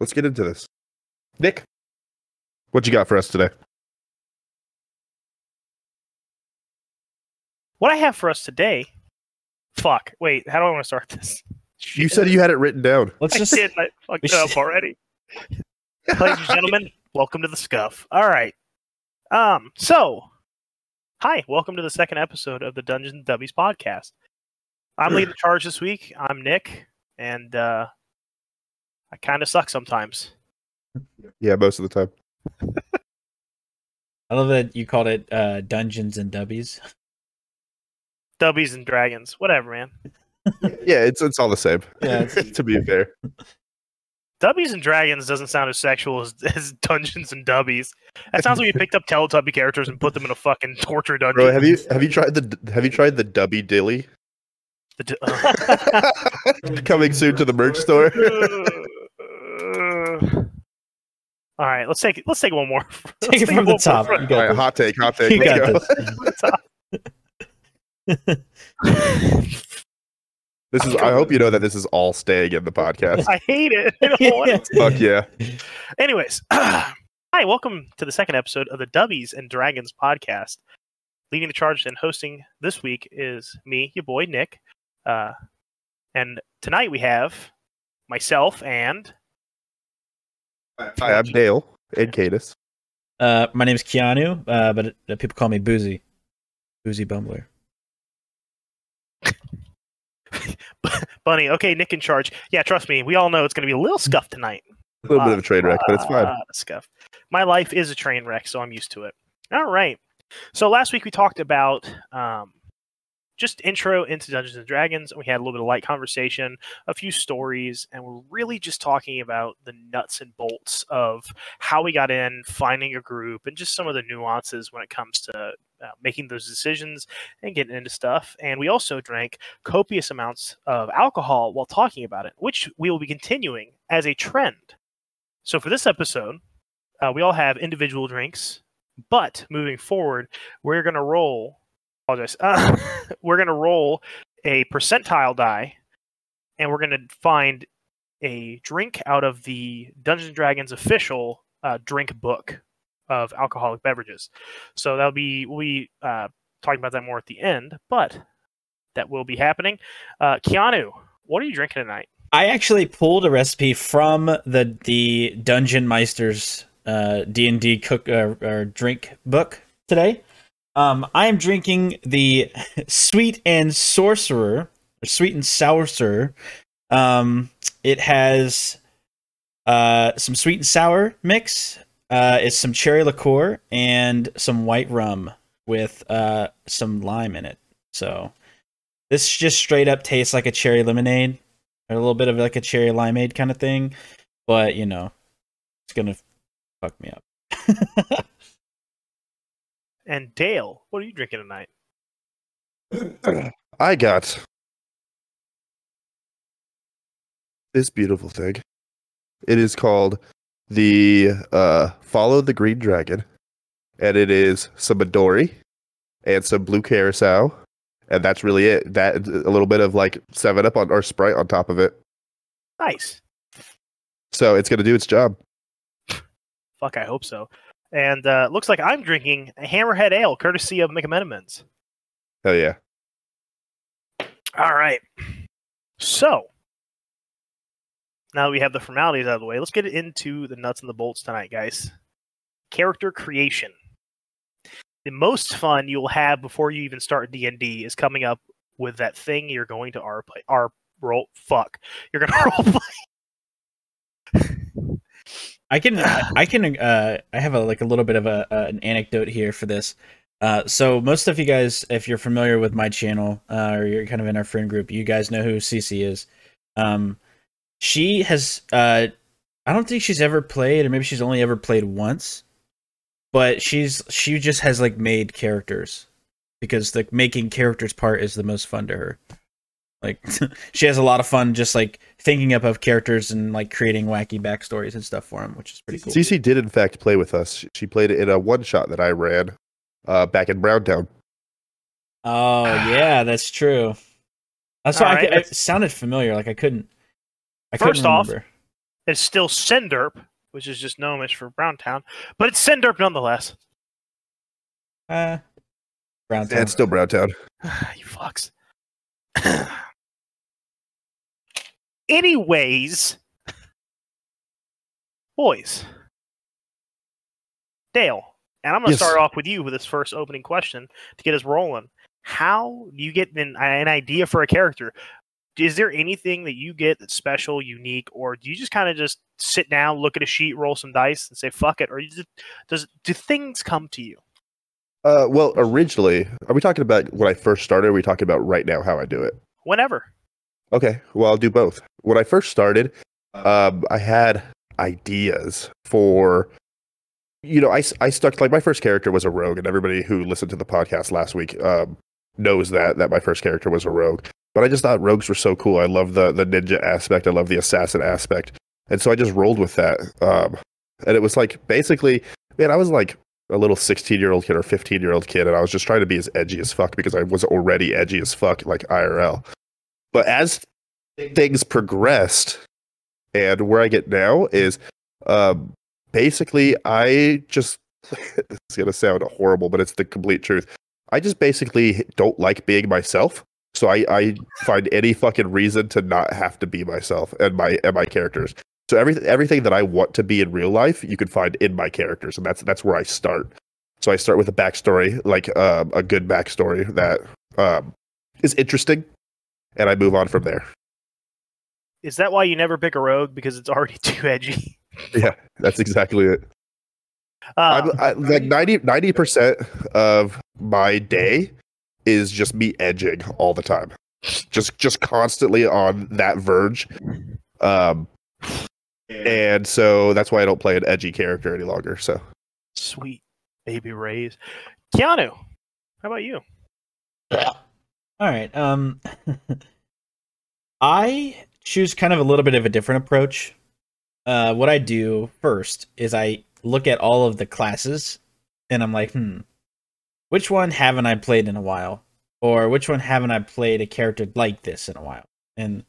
Let's get into this. Nick, what you got for us today? What I have for us today... Fuck. Wait, how do I want to start this? You said you had it written down. I did. I fucked it up already. Ladies and gentlemen, welcome to the scuff. All right. Hi. Welcome to the second episode of the Dungeons and Dubbies podcast. I'm leading the charge this week. I'm Nick, and I kind of suck sometimes. Yeah, most of the time. I love that you called it Dungeons and Dubbies. Dubbies and Dragons, whatever, man. Yeah, it's all the same. Yeah, to be fair. Dubbies and Dragons doesn't sound as sexual as Dungeons and Dubbies. That sounds like you picked up Teletubby characters and put them in a fucking torture dungeon. Bro, have you tried the Dubby Dilly? Coming soon to the merch store. All right, let's take one more. Take it from the top. All right, hot take. You let's got go. This. This is. I hope you know that this is all staying in the podcast. I hate it. I don't want it. Fuck yeah. Anyways, hi, welcome to the second episode of the Dubbies and Dragons podcast. Leading the charge and hosting this week is me, your boy Nick, and tonight we have myself and. Hi, I'm Dale and Cadis. My name is Keanu, but people call me Boozy Bumbler. Bunny, okay, Nick in charge. Yeah, trust me, we all know it's going to be a little scuffed tonight. A little bit of a train wreck, but it's fine. Scuffed. My life is a train wreck, so I'm used to it. All right. So last week we talked about just intro into Dungeons and Dragons, and we had a little bit of light conversation, a few stories, and we're really just talking about the nuts and bolts of how we got in, finding a group, and just some of the nuances when it comes to making those decisions and getting into stuff. And we also drank copious amounts of alcohol while talking about it, which we will be continuing as a trend. So for this episode, we all have individual drinks, but moving forward, we're going to roll... we're going to roll a percentile die, and we're going to find a drink out of the Dungeons & Dragons official drink book of alcoholic beverages. So that'll be, we'll be talking about that more at the end, but that will be happening. Keanu, what are you drinking tonight? I actually pulled a recipe from the Dungeon Meisters D&D cook or drink book today. I am drinking the Sweet and Sorcerer. It has some sweet and sour mix. It's some cherry liqueur and some white rum with some lime in it. So this just straight up tastes like a cherry lemonade, or a little bit of like a cherry limeade kind of thing. But, you know, it's going to fuck me up. And Dale, what are you drinking tonight? I got this beautiful thing. It is called the Follow the Green Dragon. And it is some Midori and some Blue Curaçao. And that's really it. That a little bit of like 7-Up or Sprite on top of it. Nice. So it's going to do its job. Fuck, I hope so. And looks like I'm drinking a Hammerhead Ale, courtesy of McMenamins. Hell yeah. All right. So, now that we have the formalities out of the way, let's get into the nuts and the bolts tonight, guys. Character creation. The most fun you'll have before you even start D&D is coming up with that thing you're going to roleplay. I have a little bit of an anecdote here for this. So most of you guys, if you're familiar with my channel, or you're kind of in our friend group, you guys know who Cece is. She has, I don't think she's ever played, or maybe she's only ever played once, but she just has like made characters, because the making characters part is the most fun to her. Like, she has a lot of fun just, like, thinking up of characters and, like, creating wacky backstories and stuff for them, which is pretty cool. Cece did, in fact, play with us. She played it in a one-shot that I ran back in Brown Town. Oh, yeah, that's true. That's why it sounded familiar. Like, I couldn't remember. First off, It's still Senderp, which is just Gnomish for Brown Town, but it's Senderp nonetheless. Brown Town. Yeah, it's still Brown Town. You fucks. Anyways, boys, Dale, and I'm going to start off with you with this first opening question to get us rolling. How do you get an idea for a character? Is there anything that you get that's special, unique, or do you just kind of just sit down, look at a sheet, roll some dice, and say, fuck it? Or do things come to you? Well, originally, are we talking about when I first started, or are we talking about right now how I do it? Whenever. Okay, well, I'll do both. When I first started, I had ideas for... You know, I stuck... Like, my first character was a rogue, and everybody who listened to the podcast last week knows that my first character was a rogue. But I just thought rogues were so cool. I love the ninja aspect. I love the assassin aspect. And so I just rolled with that. And it was like, basically... Man, I was like a little 16-year-old kid or 15-year-old kid, and I was just trying to be as edgy as fuck because I was already edgy as fuck, like IRL. But as things progressed, and where I get now is basically I just, it's going to sound horrible, but it's the complete truth. I just basically don't like being myself. So I find any fucking reason to not have to be myself and my characters. So everything that I want to be in real life, you can find in my characters. And that's where I start. So I start with a backstory, like a good backstory that is interesting. And I move on from there. Is that why you never pick a rogue? Because it's already too edgy. Yeah, that's exactly it. Like 90% of my day is just me edging all the time. Just constantly on that verge. And so that's why I don't play an edgy character any longer. So sweet baby rays. Keanu, how about you? All right. I choose kind of a little bit of a different approach. What I do first is I look at all of the classes and I'm like, which one haven't I played in a while? Or which one haven't I played a character like this in a while? And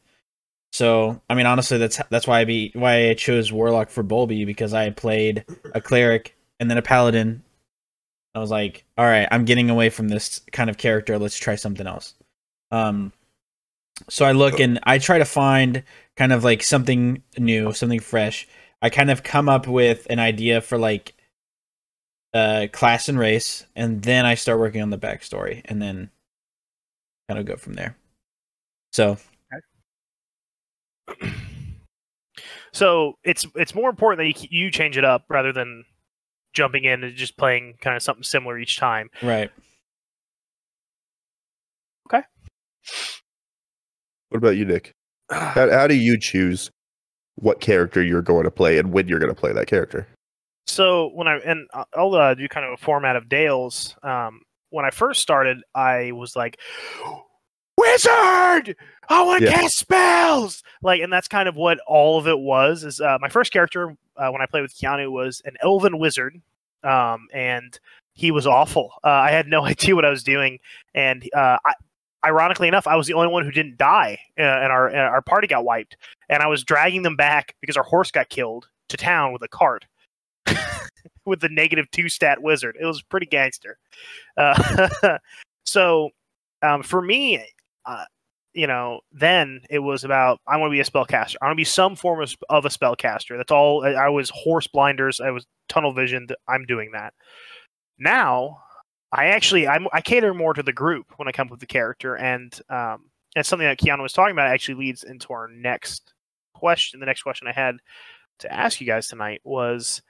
so, I mean, honestly, that's why I chose Warlock for Bulby, because I played a cleric and then a paladin. I was like, all right, I'm getting away from this kind of character. Let's try something else. So I look and I try to find kind of like something new, something fresh. I kind of come up with an idea for like class and race, and then I start working on the backstory and then kind of go from there. So it's more important that you change it up rather than jumping in and just playing kind of something similar each time. Right. Okay. What about you, Nick? How do you choose what character you're going to play and when you're going to play that character? So when I'll do kind of a format of Dale's. When I first started, I was like, wizard! I want to cast spells! Like, and that's kind of what all of it was. Is my first character when I played with Keanu was an elven wizard, and he was awful. I had no idea what I was doing, and ironically enough, I was the only one who didn't die, and our party got wiped. And I was dragging them back because our horse got killed to town with a cart with the -2 stat wizard. It was pretty gangster. So for me, you know, then it was about I want to be a spellcaster. I want to be some form of a spellcaster. That's all. I was horse blinders. I was tunnel visioned. I'm doing that now. I cater more to the group when I come up with the character, and something that Keanu was talking about actually leads into our next question. The next question I had to ask you guys tonight was,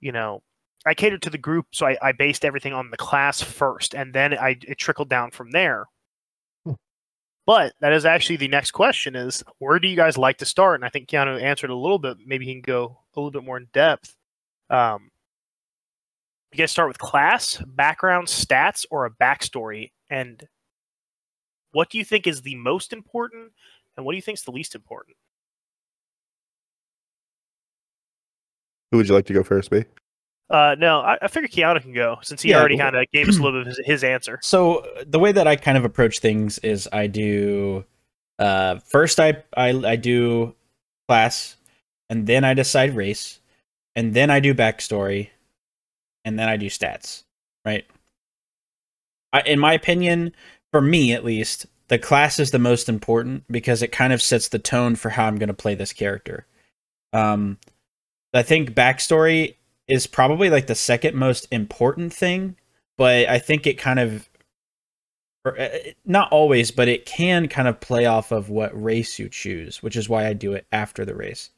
you know, I catered to the group, so I based everything on the class first, and then it trickled down from there. But that is actually the next question is, where do you guys like to start? And I think Keanu answered a little bit. Maybe he can go a little bit more in depth. You guys start with class, background, stats, or a backstory? And what do you think is the most important? And what do you think is the least important? Who would you like to go first, B? No, I figure Keanu can go, since he already kind of gave us a little bit of his answer. So the way that I kind of approach things is I do... first, I do class, and then I decide race, and then I do backstory, and then I do stats, right? In my opinion, for me at least, the class is the most important because it kind of sets the tone for how I'm going to play this character. I think backstory is probably like the second most important thing, but I think it kind of, not always, but it can kind of play off of what race you choose, which is why I do it after the race.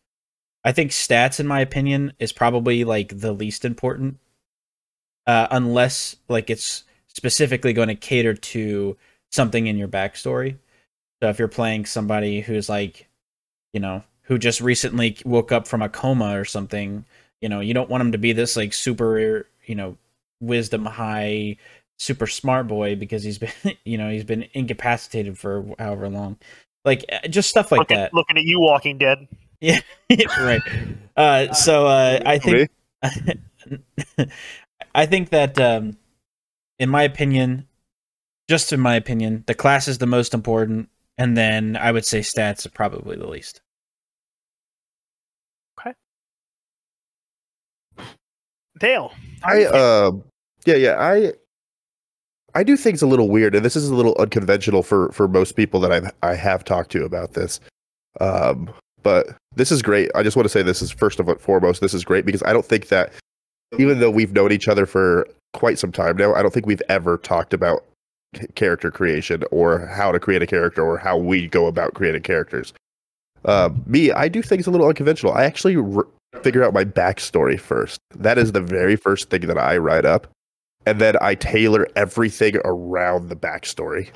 I think stats, in my opinion, is probably like the least important, unless like it's specifically going to cater to something in your backstory. So if you're playing somebody who's like, you know, who just recently woke up from a coma or something, you know, you don't want them to be this like super, you know, wisdom high, super smart boy because he's been, you know, he's been incapacitated for however long. Like just stuff like that. Looking at you, Walking Dead. Yeah. Right. I think that in my opinion, just in my opinion, the class is the most important, and then I would say stats are probably the least. Okay. Dale. I do things a little weird, and this is a little unconventional for most people that I have talked to about this. But this is great. I just want to say this is first and foremost, this is great because I don't think that, even though we've known each other for quite some time now, I don't think we've ever talked about character creation or how to create a character or how we go about creating characters. I do things a little unconventional. I actually figure out my backstory first. That is the very first thing that I write up. And then I tailor everything around the backstory.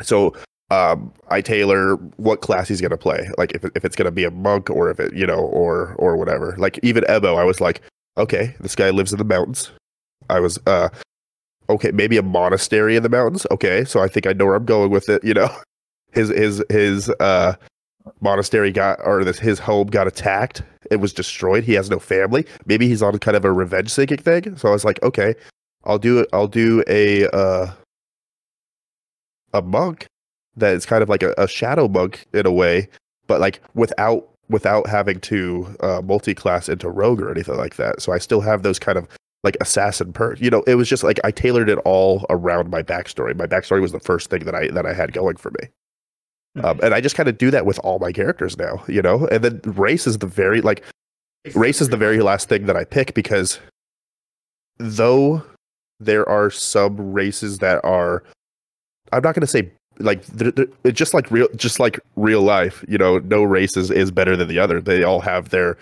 So I tailor what class he's going to play. Like if it's going to be a monk or if it, you know, or whatever. Like even Ebo, I was like, okay, this guy lives in the mountains. I was, okay, maybe a monastery in the mountains. Okay, so I think I know where I'm going with it. You know, his monastery his home got attacked. It was destroyed. He has no family. Maybe he's on kind of a revenge seeking thing. So I was like, okay, I'll do a monk that is kind of like a shadow monk in a way, but like without having to multi-class into rogue or anything like that. So I still have those kind of like assassin perks. You know, it was just like I tailored it all around my backstory. My backstory was the first thing that I had going for me. And I just kind of do that with all my characters now, you know? And then race is the very last thing that I pick, because though there are some races that are, I'm not going to say like, they're just like real life, you know, no race is better than the other. They all have their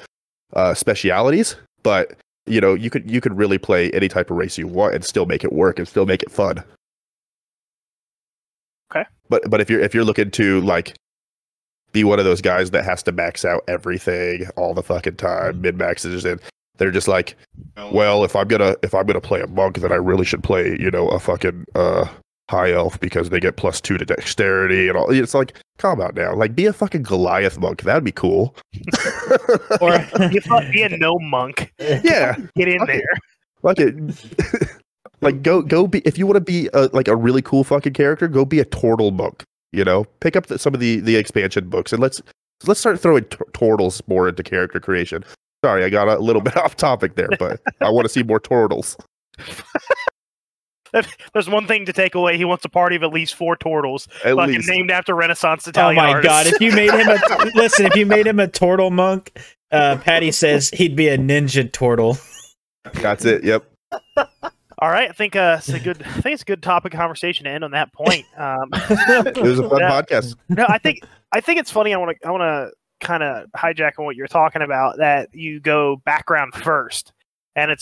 specialities, but you know, you could really play any type of race you want and still make it work and still make it fun. Okay. But if you're looking to like be one of those guys that has to max out everything all the fucking time, mid maxes, and they're just like, well, if I'm gonna play a monk, then I really should play, you know, a fucking high elf because they get +2 to dexterity and all. It's like, calm out now. Like, be a fucking Goliath monk. That'd be cool. Or be a no monk. Yeah, get in there. Like it. Like go be, if you want to be a really cool fucking character, go be a turtle monk. You know, pick up some of the expansion books and let's start throwing turtles more into character creation. Sorry, I got a little bit off topic there, but I want to see more turtles. If there's one thing to take away, he wants a party of at least 4 turtles, named after Renaissance Italian artists. God! If you made him a turtle monk, Patty says he'd be a ninja turtle. That's it. Yep. All right, I think it's a good topic conversation to end on that point. It was a fun podcast. No, I think it's funny. I want to kind of hijack on what you're talking about, that you go background first, and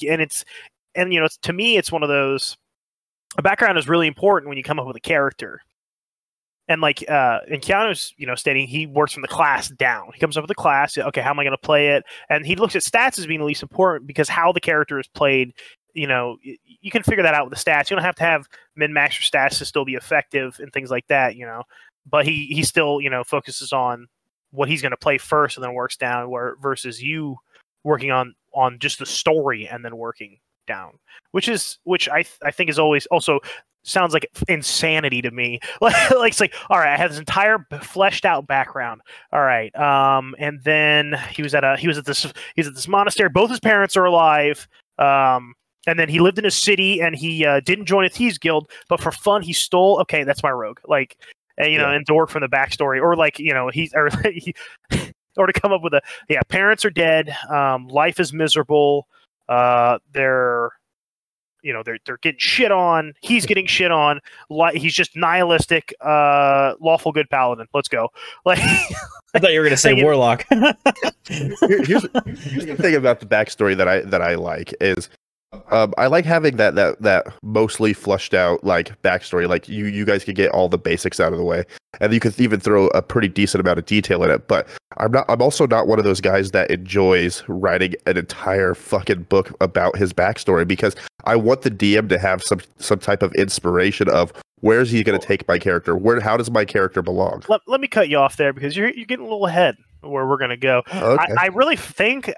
you know, to me, it's one of those. A background is really important when you come up with a character, and like, and Keanu's, you know, stating he works from the class down. He comes up with a class. Okay, how am I going to play it? And he looks at stats as being the least important because how the character is played. You know, you can figure that out with the stats. You don't have to have min-max or stats to still be effective and things like that. You know, but he still, you know, focuses on what he's going to play first and then works down. Where versus you working on just the story and then working down, which I think is always also sounds like insanity to me. Like, it's like, all right, I have this entire fleshed out background. All right. And then he was at this monastery. Both his parents are alive. And then he lived in a city, and he didn't join a thieves guild, but for fun, he stole. Okay. That's my rogue. Like, and, you know, and dork from the backstory, or like, you know, or to come up with parents are dead. Life is miserable. They're getting shit on. He's getting shit on. He's just nihilistic. Lawful good paladin. Let's go. Like, I thought you were going to say warlock. Here's the thing about the backstory that I like is, I like having that mostly fleshed out like backstory. Like you guys can get all the basics out of the way, and you could even throw a pretty decent amount of detail in it. But I'm also not one of those guys that enjoys writing an entire fucking book about his backstory, because I want the DM to have some type of inspiration of where's he going to take my character? How does my character belong? Let me cut you off there, because you're getting a little ahead where we're going to go. Okay. I really think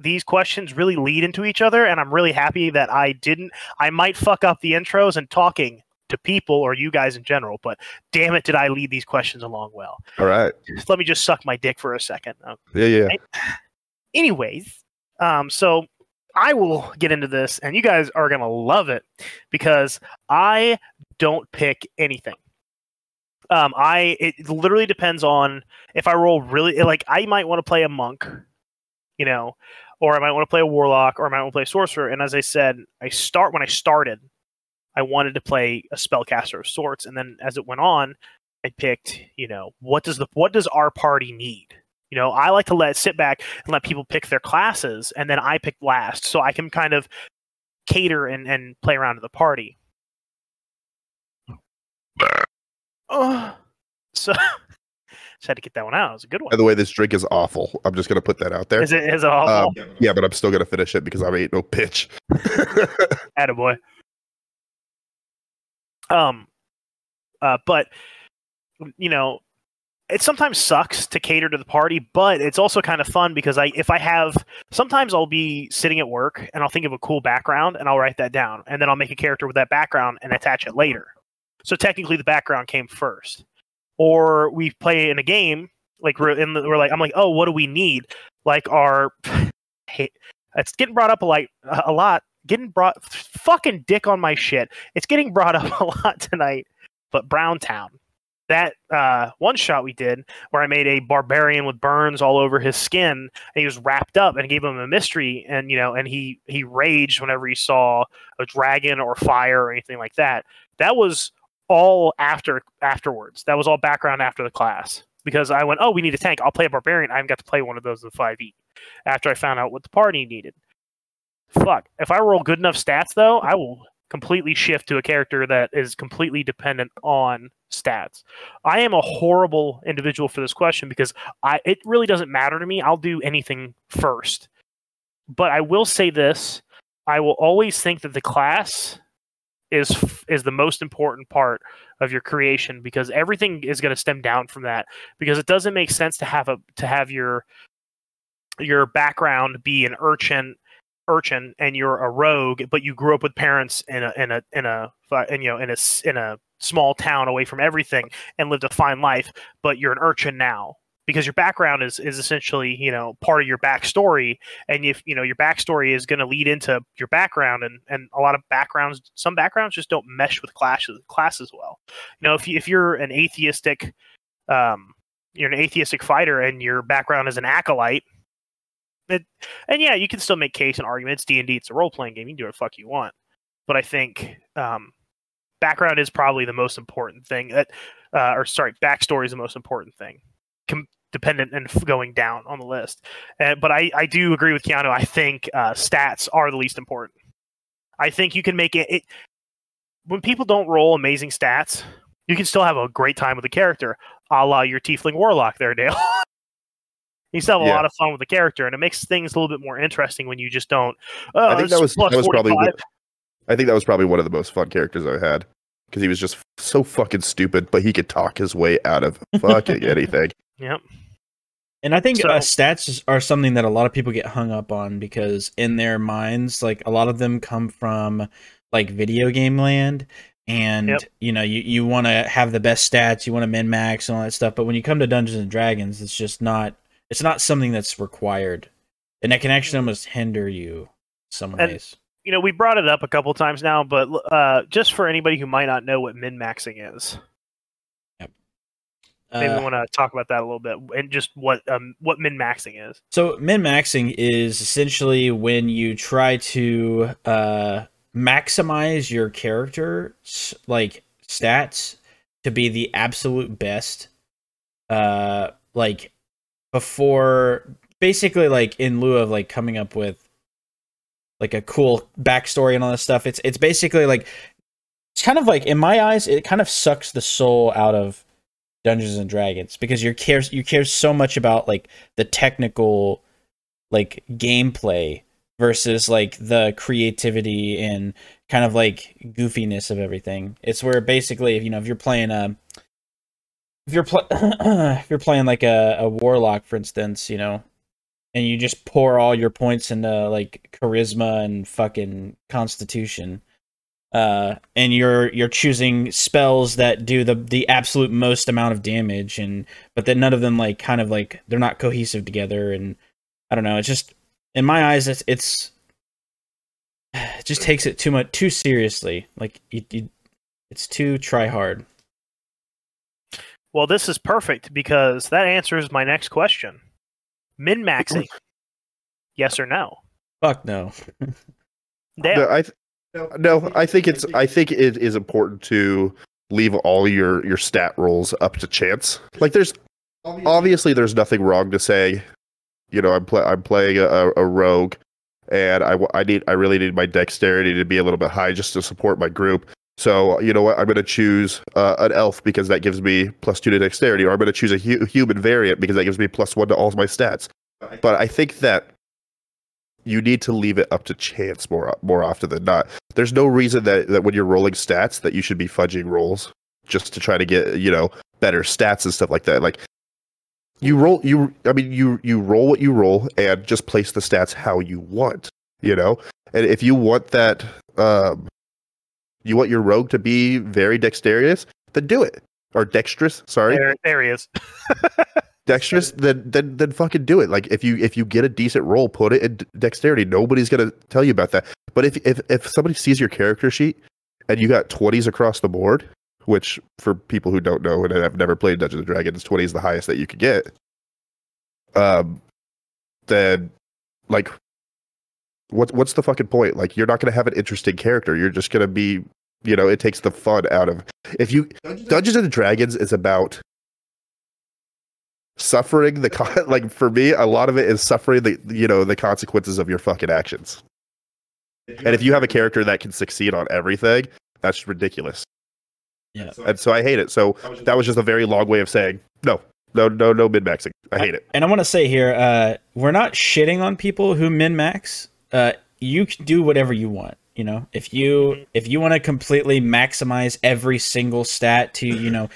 these questions really lead into each other, and I'm really happy that I might fuck up the intros and talking to people or you guys in general, but damn it, did I lead these questions along well. All right. Let me just suck my dick for a second. Yeah. Right? Anyways, so I will get into this, and you guys are going to love it, because I don't pick anything. It literally depends on if I roll really, like, I might want to play a monk, you know, or I might want to play a warlock, or I might want to play a sorcerer. And as I said, when I started, I wanted to play a spellcaster of sorts. And then as it went on, I picked, you know, what does our party need? You know, I like to sit back and let people pick their classes, and then I pick last, so I can kind of cater and play around to the party. So just had to get that one out. It was a good one. By the way, this drink is awful. I'm just going to put that out there. Is it awful? Yeah, but I'm still going to finish it because I ain't no bitch. Attaboy. But, you know, it sometimes sucks to cater to the party, but it's also kind of fun, because sometimes I'll be sitting at work and I'll think of a cool background, and I'll write that down, and then I'll make a character with that background and attach it later. So technically the background came first. Or we play in a game, like I'm like, oh, what do we need? Like it's getting brought up a lot, fucking dick on my shit. It's getting brought up a lot tonight, but Brown Town. That one shot we did where I made a barbarian with burns all over his skin, and he was wrapped up, and gave him a mystery, and, you know, and he raged whenever he saw a dragon or fire or anything like that. That was all afterwards. That was all background after the class, because I went, oh, we need a tank. I'll play a barbarian. I haven't got to play one of those in 5e after I found out what the party needed. Fuck. If I roll good enough stats, though, I will completely shift to a character that is completely dependent on stats. I am a horrible individual for this question, because it really doesn't matter to me. I'll do anything first. But I will say this. I will always think that the class is the most important part of your creation, because everything is going to stem down from that, because it doesn't make sense to have your background be an urchin and you're a rogue, but you grew up with parents in a small town away from everything and lived a fine life, but you're an urchin now, because your background is essentially, you know, part of your backstory. And if, you know, your backstory is going to lead into your background, and a lot of backgrounds, some backgrounds just don't mesh with classes well. You know, if you're an atheistic, fighter, and your background is an acolyte, you can still make case and arguments. D&D, it's a role-playing game. You can do what the fuck you want. But I think background is probably the most important thing. Backstory is the most important thing. Dependent and going down on the list, but I do agree with Keanu. I think stats are the least important. I think you can make it when people don't roll amazing stats, you can still have a great time with the character, a la your tiefling warlock there, Dale. You still have a lot of fun with the character, and it makes things a little bit more interesting when you just don't. I think that was probably one of the most fun characters I had, because he was just so fucking stupid, but he could talk his way out of fucking anything. Yep. And I think stats are something that a lot of people get hung up on, because in their minds, like, a lot of them come from like video game land, And, you know, you want to have the best stats, you want to min-max and all that stuff. But when you come to Dungeons & Dragons, it's just not, it's not something that's required. And that can actually almost hinder you in some ways. You know, we brought it up a couple times now, but just for anybody who might not know what min-maxing is. Yep. Maybe we want to talk about that a little bit and just what min-maxing is. So min-maxing is essentially when you try to... maximize your character's like stats to be the absolute best, like before, basically, like in lieu of like coming up with like a cool backstory and all this stuff. It's basically like, it's kind of like, in my eyes, it kind of sucks the soul out of Dungeons and Dragons, because you care so much about like the technical like gameplay versus like the creativity and kind of like goofiness of everything. It's where basically, you know, if you're playing like a warlock, for instance, you know, and you just pour all your points into like charisma and fucking constitution, and you're choosing spells that do the absolute most amount of damage, and but then none of them like kind of like they're not cohesive together, and I don't know, it's just. In my eyes, it just takes it too seriously. Like it's too try hard. Well, this is perfect because that answers my next question: min-maxing, yes or no? Fuck no. No, I think it is important to leave all your stat rolls up to chance. Like, there's obviously there's nothing wrong to say, you know, I'm playing a rogue, and I really need my dexterity to be a little bit high just to support my group. So, you know what, I'm going to choose an elf because that gives me +2 to dexterity, or I'm going to choose a human variant because that gives me +1 to all of my stats. But I think that you need to leave it up to chance more often than not. There's no reason that when you're rolling stats that you should be fudging rolls just to try to get, you know, better stats and stuff like that. Like, you roll what you roll and just place the stats how you want, you know? And if you want that, you want your rogue to be very dexterous, then do it. Or dexterous, sorry. There he is. Dexterous, then fucking do it. Like, if you get a decent roll, put it in dexterity. Nobody's gonna tell you about that. But if somebody sees your character sheet and you got 20s across the board, which, for people who don't know and have never played Dungeons & Dragons, 20 is the highest that you could get. Then, like, what's the fucking point? Like, you're not going to have an interesting character. You're just going to be, you know, it takes the fun out of... Dungeons & Dragons is about suffering the... Like, for me, a lot of it is suffering the, you know, the consequences of your fucking actions. And if you have a character that can succeed on everything, that's ridiculous. Yeah, and so I hate it. So that was just a very long way of saying no min-maxing. I hate it. And I want to say here, we're not shitting on people who min-max. You can do whatever you want. You know, if you want to completely maximize every single stat to, you know,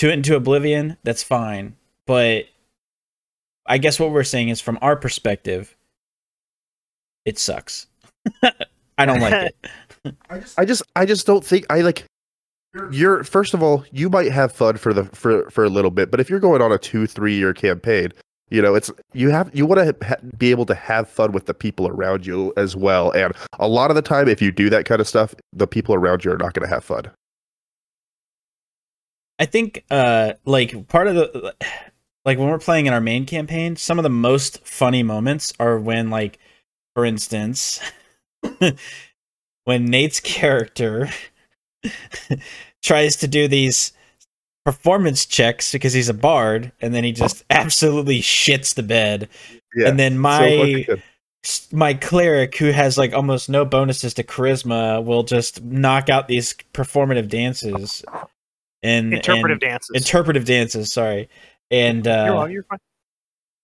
into oblivion, that's fine. But I guess what we're saying is, from our perspective, it sucks. I don't like it. I just don't think I like. You're first of all, you might have fun for a little bit, but if you're going on a 2-3 year campaign, you know, it's you want to be able to have fun with the people around you as well. And a lot of the time, if you do that kind of stuff, the people around you are not going to have fun. I think, like part of the like when we're playing in our main campaign, some of the most funny moments are when, like, for instance, when Nate's character tries to do these performance checks because he's a bard, and then he just absolutely shits the bed. Yeah, and then my cleric, who has like almost no bonuses to charisma, will just knock out these performative dances and interpretive dances. Sorry, and you're fine.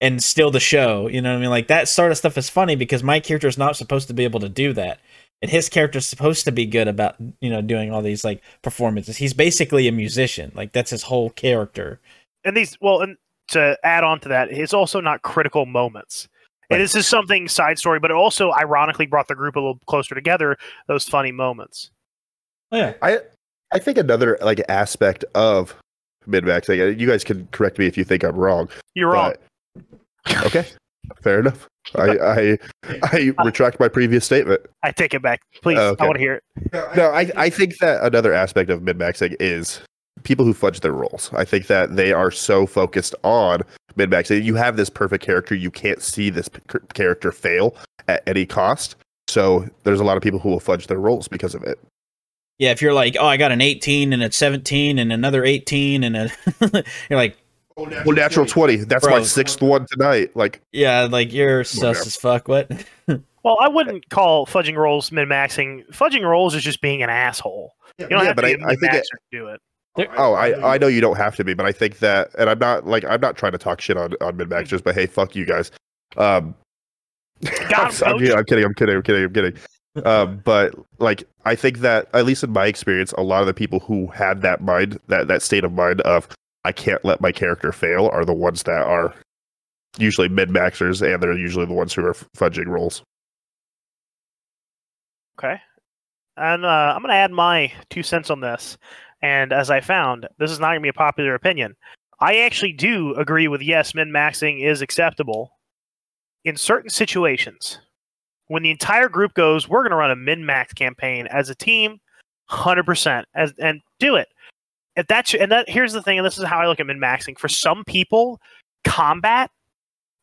And steal the show. You know what I mean? Like, that sort of stuff is funny because my character is not supposed to be able to do that. And his character's supposed to be good about, you know, doing all these like performances. He's basically a musician. Like, that's his whole character. And and to add on to that, it's also not critical moments. Right. And this is something side story, but it also ironically brought the group a little closer together. Those funny moments. Oh, yeah, I I think another like aspect of Mid-Max, you guys can correct me if you think I'm wrong. You're wrong. Okay. Fair enough. I retract my previous statement. I take it back. Please, okay. I want to hear it. No, I think that another aspect of min-maxing is people who fudge their roles. I think that they are so focused on min-maxing. You have this perfect character. You can't see this character fail at any cost. So there's a lot of people who will fudge their roles because of it. Yeah, if you're like, oh, I got an 18 and a 17 and another 18 and a... you're like... Well, natural 20. That's my sixth one tonight. Like, yeah, like you're sus as fuck. What? Well, I wouldn't call fudging rolls min-maxing. Fudging rolls is just being an asshole. You don't have to be a min-maxer to do it. Oh, I know you don't have to be, but I think that, and I'm not trying to talk shit on min-maxers, but hey, fuck you guys. I'm kidding. But like, I think that at least in my experience, a lot of the people who had that mind, that state of mind of I can't let my character fail are the ones that are usually min-maxers, and they're usually the ones who are fudging rolls. Okay. And I'm going to add my 2 cents on this. And as I found, this is not going to be a popular opinion. I actually do agree with, yes, min-maxing is acceptable in certain situations. When the entire group goes, we're going to run a min-max campaign as a team, 100%, and do it. Here's the thing, and this is how I look at min-maxing. For some people, combat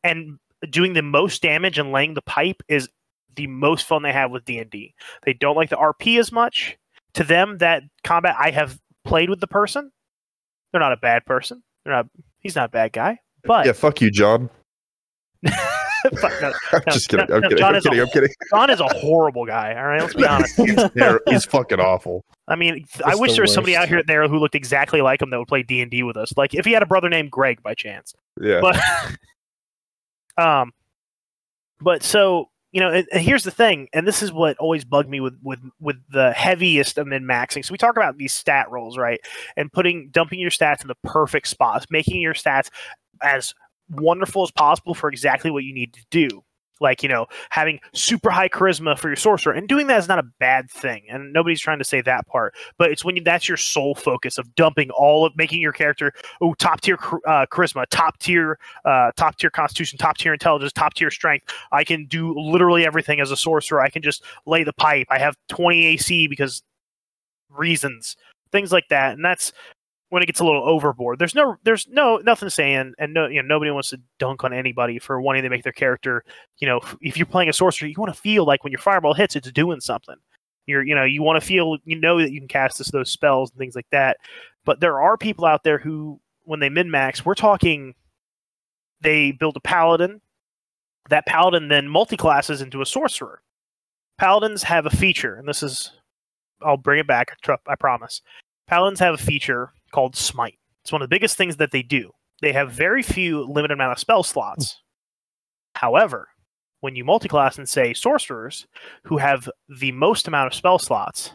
and doing the most damage and laying the pipe is the most fun they have with D&D. They don't like the RP as much. To them, that combat, I have played with the person. They're not a bad person. He's not a bad guy. But yeah, fuck you, John. I'm kidding. John is a horrible guy. All right, let's be honest. He's fucking awful. I mean, I wish there was somebody out here there who looked exactly like him that would play D&D with us. Like if he had a brother named Greg by chance. Yeah. But, so you know, and here's the thing, and this is what always bugged me with the heaviest of min-maxing. So we talk about these stat rolls, right? And dumping your stats in the perfect spots, making your stats as wonderful as possible for exactly what you need to do. Like, you know, having super high charisma for your sorcerer, and doing that is not a bad thing, and nobody's trying to say that part, but it's when that's your sole focus of dumping all of making your character top tier charisma, top tier constitution, top tier intelligence, top tier strength. I can do literally everything as a sorcerer. I can just lay the pipe. I have 20 AC because reasons, things like that. And that's when it gets a little overboard. There's nothing saying, and no, you know, nobody wants to dunk on anybody for wanting to make their character, you know, if you're playing a sorcerer, you want to feel like when your fireball hits, it's doing something. You want to feel, you know, that you can cast those spells and things like that. But there are people out there who, when they min-max, we're talking, they build a paladin. That paladin then multi-classes into a sorcerer. Paladins have a feature, and this is, I'll bring it back, I promise. Paladins have a feature called Smite. It's one of the biggest things that they do. They have very few limited amount of spell slots. However, when you multiclass and say sorcerers, who have the most amount of spell slots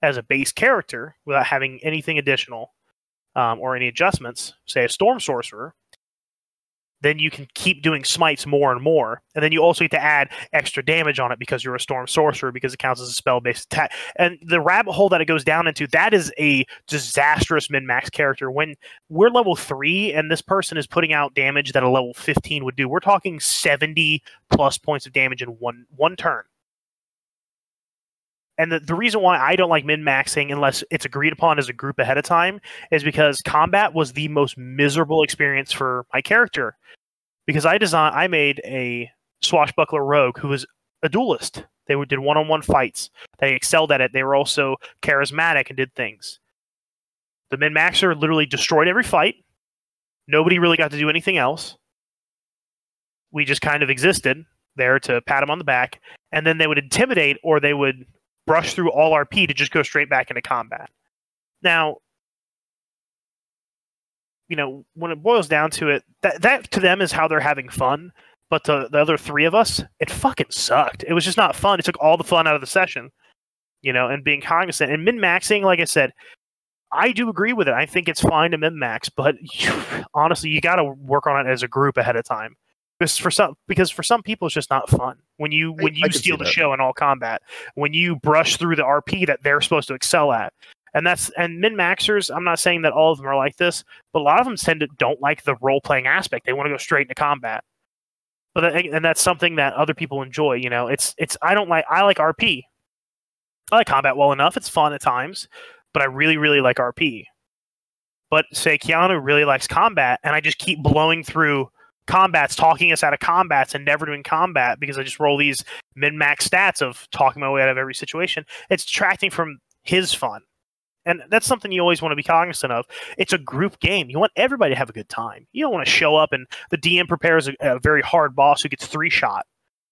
as a base character without having anything additional or any adjustments, say a storm sorcerer, then you can keep doing smites more and more, and then you also get to add extra damage on it because you're a storm sorcerer, because it counts as a spell-based attack. And the rabbit hole that it goes down into, that is a disastrous min-max character. When we're level 3 and this person is putting out damage that a level 15 would do, we're talking 70 plus points of damage in one turn. And the reason why I don't like min-maxing unless it's agreed upon as a group ahead of time is because combat was the most miserable experience for my character. Because I made a swashbuckler rogue who was a duelist. They did one-on-one fights. They excelled at it. They were also charismatic and did things. The min-maxer literally destroyed every fight. Nobody really got to do anything else. We just kind of existed there to pat him on the back. And then they would intimidate, or they would brush through all RP to just go straight back into combat. Now, you know, when it boils down to it, that to them is how they're having fun, but to the other three of us, it fucking sucked. It was just not fun. It took all the fun out of the session, you know, and being cognizant. And min-maxing, like I said, I do agree with it. I think it's fine to min-max, but honestly, you got to work on it as a group ahead of time. Because for some people, it's just not fun. When you steal the show in all combat, when you brush through the RP that they're supposed to excel at, And min-maxers, I'm not saying that all of them are like this, but a lot of them don't like the role-playing aspect. They want to go straight into combat. And that's something that other people enjoy, you know. I like RP. I like combat well enough. It's fun at times, but I really, really like RP. But say Keanu really likes combat, and I just keep blowing through combats, talking us out of combats, and never doing combat because I just roll these min-max stats of talking my way out of every situation. It's detracting from his fun. And that's something you always want to be cognizant of. It's a group game. You want everybody to have a good time. You don't want to show up and the DM prepares a very hard boss who gets 3-shot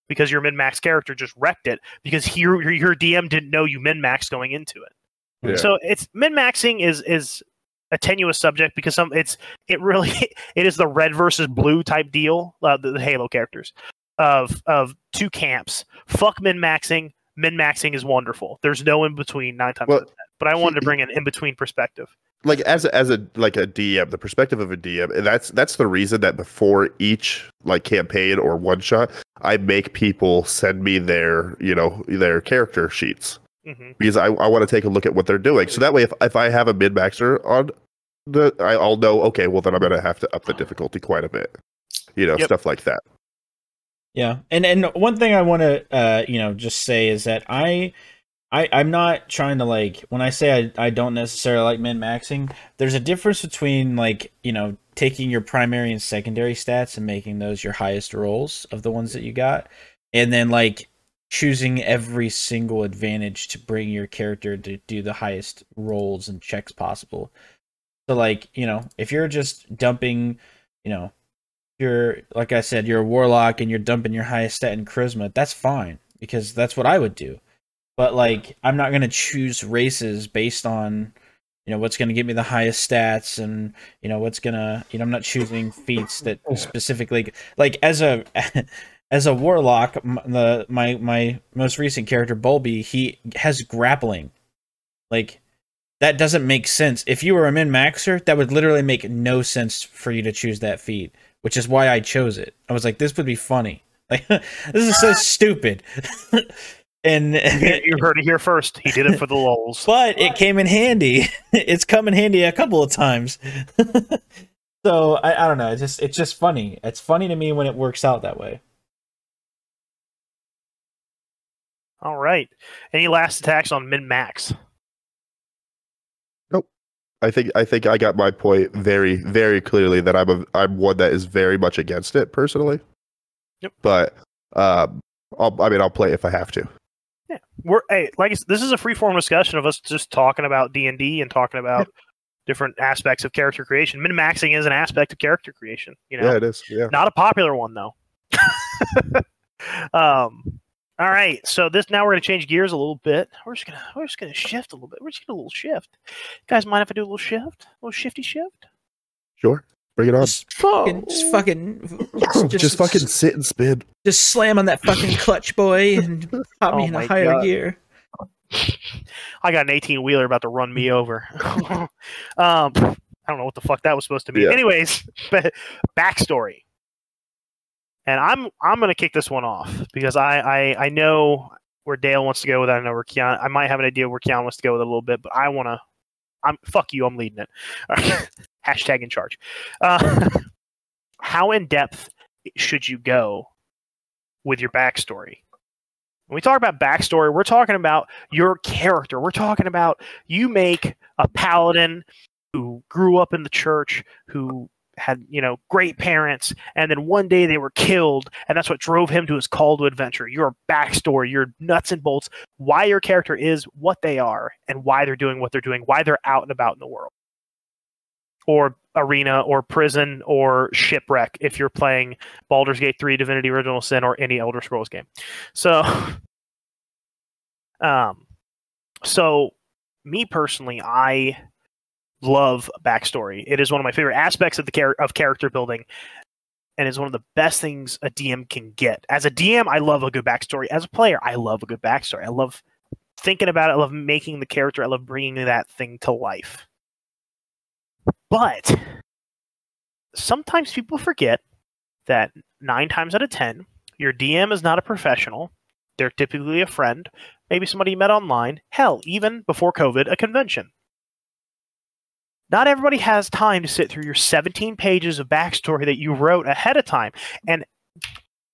because your min-max character just wrecked it because your DM didn't know you min-maxed going into it. Yeah. So it's min-maxing is a tenuous subject because it is the red versus blue type deal. The Halo characters of two camps. Fuck min-maxing. Min-maxing is wonderful. There's no in between 9 times out of 10. But I wanted to bring an in between perspective. Like as a DM, the perspective of a DM. That's the reason that before each campaign or one shot, I make people send me their character sheets because I want to take a look at what they're doing. So that way, if I have a min-maxer on, I'll know. Okay, well then I'm gonna have to up the difficulty quite a bit. Stuff like that. Yeah, and one thing I want to just say is that I'm not trying to when I say I don't necessarily like min-maxing. There's a difference between taking your primary and secondary stats and making those your highest rolls of the ones that you got, and then choosing every single advantage to bring your character to do the highest rolls and checks possible. So if you're just dumping, you're, like I said, you're a warlock and you're dumping your highest stat in charisma, that's fine, because that's what I would do. But I'm not going to choose races based on what's going to give me the highest stats and what's going to I'm not choosing feats that specifically as a warlock. My most recent character, Bulby, he has grappling. That doesn't make sense. If you were a min-maxer, that would literally make no sense for you to choose that feat, which is why I chose it. I was like, this would be funny. This is so stupid. And you heard it here first. He did it for the lulz. But it came in handy. It's come in handy a couple of times. So I don't know. It's just funny. It's funny to me when it works out that way. All right. Any last attacks on min-max? I think I got my point very, very clearly that I'm one that is very much against it personally. Yep. But I'll play if I have to. Yeah, this is a free-form discussion of us just talking about D&D and talking about different aspects of character creation. Min-maxing is an aspect of character creation. Yeah, it is. Yeah. Not a popular one though. All right, so now we're gonna change gears a little bit. We're just gonna shift a little bit. We're just gonna do a little shift. You guys mind if I do a little shift? A little shifty shift? Sure. Bring it on. Just sit and spin. Just slam on that fucking clutch, boy, and pop me in a higher gear. I got an 18-wheeler about to run me over. I don't know what the fuck that was supposed to mean. Yeah. Anyways, backstory. And I'm going to kick this one off because I know where Dale wants to go with it. I know where Keanu... I might have an idea where Keanu wants to go with it a little bit, but I want to... fuck you, I'm leading it. Right. Hashtag in charge. How in-depth should you go with your backstory? When we talk about backstory, we're talking about your character. We're talking about you make a paladin who grew up in the church, who had great parents, and then one day they were killed, and that's what drove him to his call to adventure. Your backstory, your nuts and bolts, why your character is what they are, and why they're doing what they're doing, why they're out and about in the world, or arena, or prison, or shipwreck if you're playing Baldur's Gate 3, Divinity Original Sin, or any Elder Scrolls game. So, me personally, I love backstory. It is one of my favorite aspects of character building, and is one of the best things a DM can get. As a DM, I love a good backstory. As a player, I love a good backstory. I love thinking about it. I love making the character. I love bringing that thing to life. But sometimes people forget that 9 times out of 10, your DM is not a professional. They're typically a friend, maybe somebody you met online, hell, even before COVID, a convention. Not everybody has time to sit through your 17 pages of backstory that you wrote ahead of time. And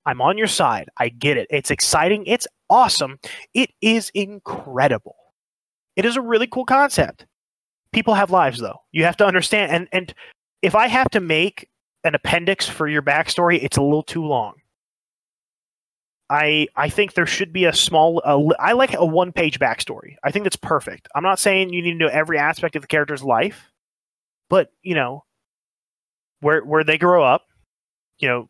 I'm on your side. I get it. It's exciting. It's awesome. It is incredible. It is a really cool concept. People have lives, though. You have to understand. And if I have to make an appendix for your backstory, it's a little too long. I think there should be a small... I like a one-page backstory. I think that's perfect. I'm not saying you need to know every aspect of the character's life, but, you know, where they grow up, you know,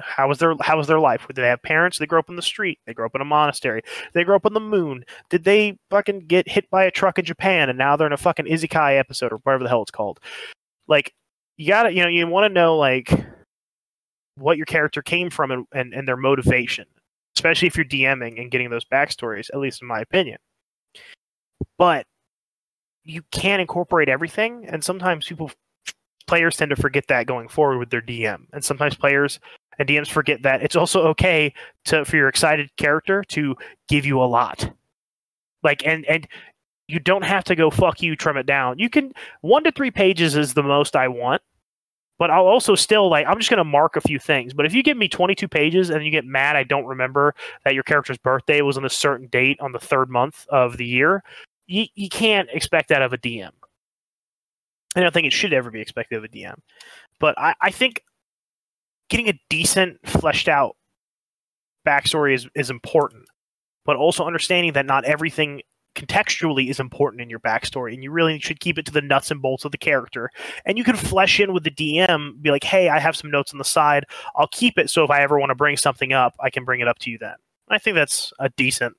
how was their life? Did they have parents? Did they grow up in the street? Did they grow up in a monastery? Did they grow up on the moon? Did they fucking get hit by a truck in Japan and now they're in a fucking Isekai episode or whatever the hell it's called? Like, you gotta, you know, you want to know, like, what your character came from and their motivation. Especially if you're DMing and getting those backstories, at least in my opinion. But you can incorporate everything, and sometimes players tend to forget that going forward with their DM. And sometimes players and DMs forget that it's also okay for your excited character to give you a lot. Like, and you don't have to go, fuck you, trim it down. You can, 1 to 3 pages is the most I want. But I'll also still, like, I'm just going to mark a few things. But if you give me 22 pages and you get mad, I don't remember that your character's birthday was on a certain date on the 3rd month of the year, you can't expect that of a DM. I don't think it should ever be expected of a DM. But I think getting a decent, fleshed-out backstory is important. But also understanding that not everything contextually is important in your backstory, and you really should keep it to the nuts and bolts of the character. And you can flesh in with the DM, be like, hey, I have some notes on the side. I'll keep it so if I ever want to bring something up, I can bring it up to you then. I think that's a decent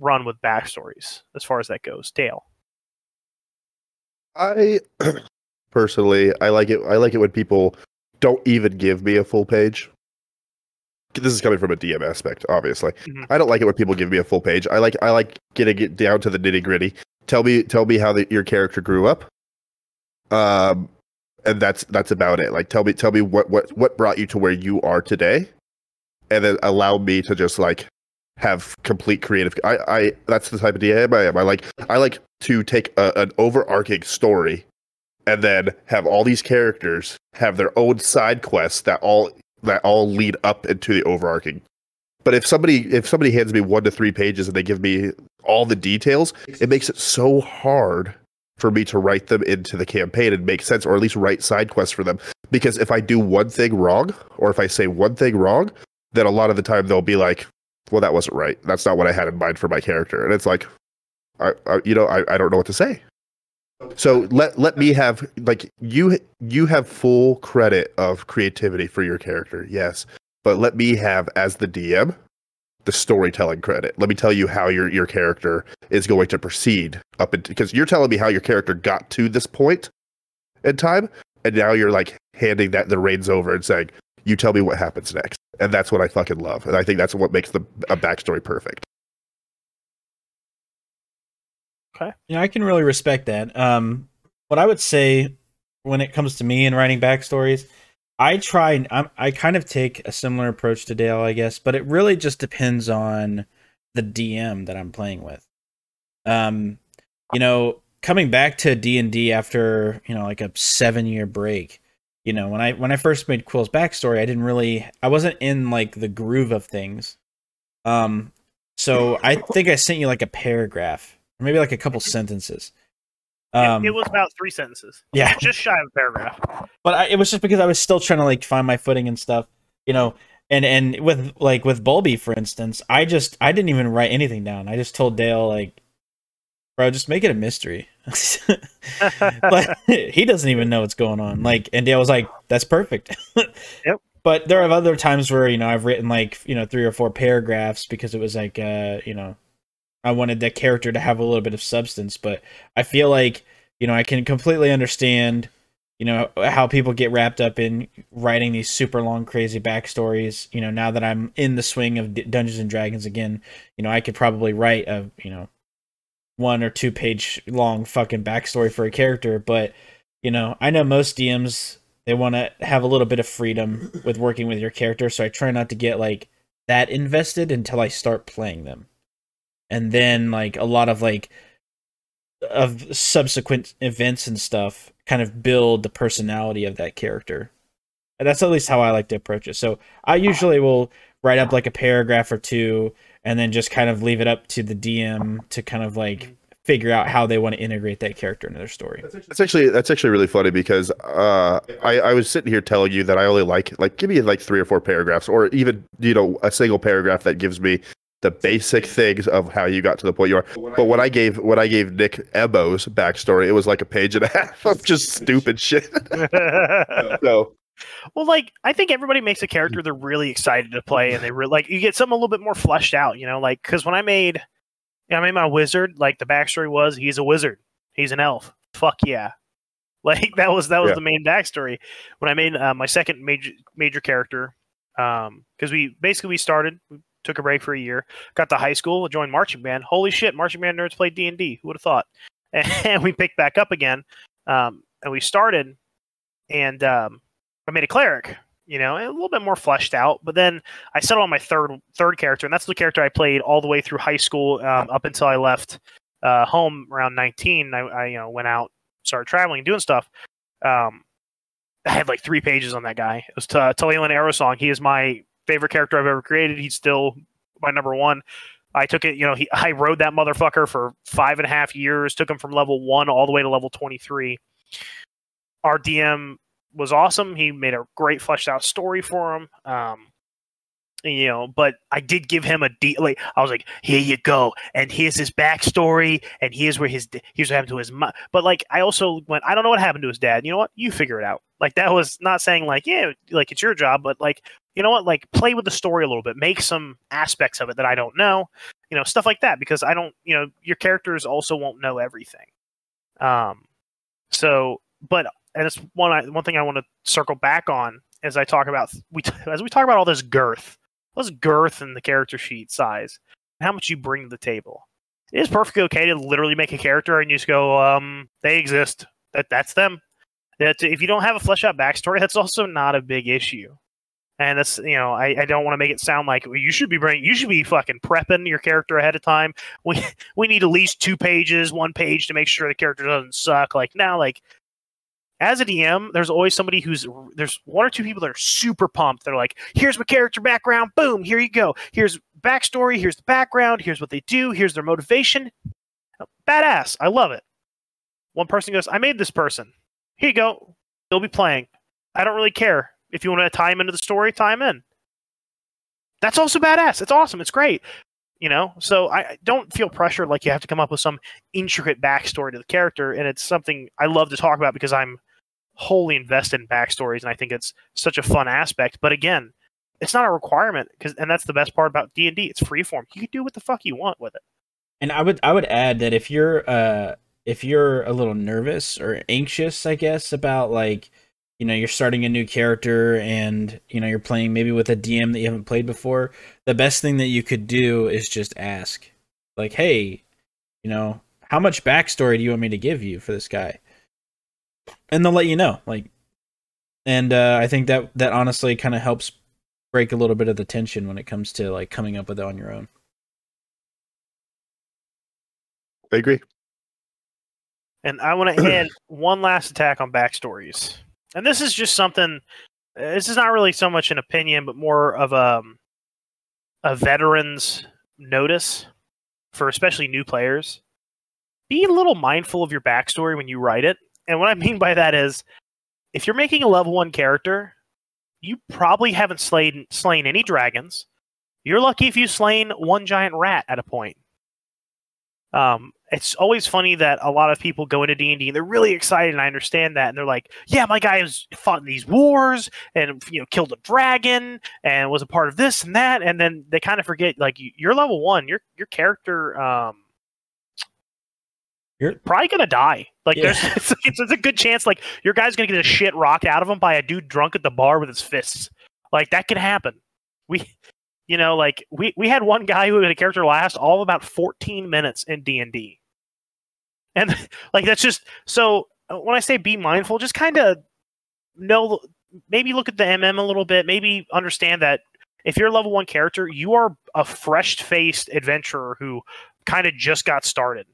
run with backstories as far as that goes. Dale? I personally, I like it when people don't even give me a full page. This is coming from a DM aspect, obviously. Mm-hmm. I don't like it when people give me a full page. I like getting it down to the nitty gritty. Tell me how your character grew up, and that's about it. Like, tell me what brought you to where you are today, and then allow me to just like have complete creative. I that's the type of DM I am. I like to take an overarching story, and then have all these characters have their own side quests that all lead up into the overarching. But if somebody hands me 1 to 3 pages and they give me all the details, it makes it so hard for me to write them into the campaign and make sense, or at least write side quests for them. Because if I do one thing wrong, or if I say one thing wrong, then a lot of the time they'll be like, well, that wasn't right. That's not what I had in mind for my character. And it's like, I don't know what to say. So let me have, like, you have full credit of creativity for your character, yes. But let me have, as the DM, the storytelling credit. Let me tell you how your character is going to proceed up into, because you're telling me how your character got to this point in time, and now you're like handing the reins over and saying, you tell me what happens next. And that's what I fucking love. And I think that's what makes a backstory perfect. Yeah, I can really respect that. What I would say when it comes to me and writing backstories, I kind of take a similar approach to Dale, I guess, but it really just depends on the DM that I'm playing with. You know, coming back to D&D after, you know, like a 7-year break, you know, when I first made Quill's backstory, I wasn't in like the groove of things. So I think I sent you like a paragraph. Maybe like a couple sentences. It was about 3 sentences. Yeah. Just shy of a paragraph. But it was just because I was still trying to like find my footing and stuff, you know, and with Bulby, for instance, I didn't even write anything down. I just told Dale, like, bro, just make it a mystery. But he doesn't even know what's going on. Like, and Dale was like, that's perfect. Yep. But there are other times where, you know, I've written like, you know, 3 or 4 paragraphs because it was like, you know, I wanted that character to have a little bit of substance, but I feel like, you know, I can completely understand, you know, how people get wrapped up in writing these super long, crazy backstories. You know, now that I'm in the swing of Dungeons and Dragons again, you know, I could probably write a, you know, 1 or 2 page long fucking backstory for a character. But, you know, I know most DMs, they want to have a little bit of freedom with working with your character. So I try not to get like that invested until I start playing them. And then, like, a lot of, like, of subsequent events and stuff kind of build the personality of that character. And that's at least how I like to approach it. So I usually will write up like a paragraph or two and then just kind of leave it up to the DM to kind of like figure out how they want to integrate that character into their story. That's actually really funny because I was sitting here telling you that I only like give me like 3 or 4 paragraphs, or even, you know, a single paragraph that gives me the basic things of how you got to the point you are. But when I gave Nick Ebo's backstory, it was like a page and a half of just stupid shit. So. Well, like, I think everybody makes a character they're really excited to play, and they really like, you get something a little bit more fleshed out, you know, like, because when I made my wizard, like, the backstory was he's a wizard, he's an elf. Fuck yeah. Like, that was the main backstory. When I made my second major character, because we started, took a break for a year, got to high school, joined marching band. Holy shit, marching band nerds played D&D. Who would have thought? And we picked back up again, and we started, and I made a cleric, you know, a little bit more fleshed out. But then I settled on my third character, and that's the character I played all the way through high school, up until I left home around 19. I you know, went out, started traveling, doing stuff. I had like 3 pages on that guy. It was Talia Lin Arrowsong. He is my favorite character I've ever created. He's still my number one. I took it, you know, I rode that motherfucker for 5.5 years, took him from level 1 all the way to level 23. Our DM was awesome. He made a great fleshed out story for him. You know, but I did give him a like, I was like, here you go. And here's his backstory. And here's where here's what happened to his mom. But like, I also went, I don't know what happened to his dad. You know what? You figure it out. Like, that was not saying like, yeah, like it's your job, but like, you know what? Like, play with the story a little bit, make some aspects of it that I don't know, you know, stuff like that. Because I don't, you know, your characters also won't know everything. So, but, and it's one thing I want to circle back on as I talk about, as we talk about all this girth, what's girth in the character sheet size, and how much you bring to the table. It is perfectly okay to literally make a character and you just go, they exist. That's them. If you don't have a fleshed out backstory, that's also not a big issue. And that's, you know, I don't want to make it sound like, well, you should be fucking prepping your character ahead of time. We need at least 1 page to make sure the character doesn't suck. Like, now, like, as a DM, there's always somebody there's 1 or 2 people that are super pumped. They're like, here's my character background. Boom, here you go. Here's backstory. Here's the background. Here's what they do. Here's their motivation. Badass. I love it. One person goes, I made this person. Here you go. They'll be playing. I don't really care. If you want to tie him into the story, tie him in. That's also badass. It's awesome. It's great. You know? So I don't feel pressured like you have to come up with some intricate backstory to the character. And it's something I love to talk about because I'm wholly invested in backstories, and I think it's such a fun aspect. But again, it's not a requirement, and that's the best part about D&D. It's freeform. You can do what the fuck you want with it. And I would add that if you're a little nervous or anxious, I guess, about, like, you know, you're starting a new character and, you know, you're playing maybe with a DM that you haven't played before, the best thing that you could do is just ask, like, hey, you know, how much backstory do you want me to give you for this guy? And they'll let you know, like, and I think that honestly kind of helps break a little bit of the tension when it comes to, like, coming up with it on your own. I agree. And I want to add one last attack on backstories. And this is just something, this is not really so much an opinion, but more of a veteran's notice for especially new players. Be a little mindful of your backstory when you write it. And what I mean by that is, if you're making a level 1 character, you probably haven't slain any dragons. You're lucky if you've slain 1 giant rat at a point. It's always funny that a lot of people go into D&D and they're really excited, and I understand that. And they're like, yeah, my guy has fought in these wars and, you know, killed a dragon and was a part of this and that. And then they kind of forget, like, you're level 1, your character... You're probably going to die. Like, yeah. There's a good chance, like, your guy's going to get a shit rocked out of him by a dude drunk at the bar with his fists. Like, that could happen. We had one guy who had a character last all about 14 minutes in D&D. And, like, that's just, so when I say be mindful, just kind of know, maybe look at the MM a little bit, maybe understand that if you're a level 1 character, you are a fresh-faced adventurer who kind of just got started.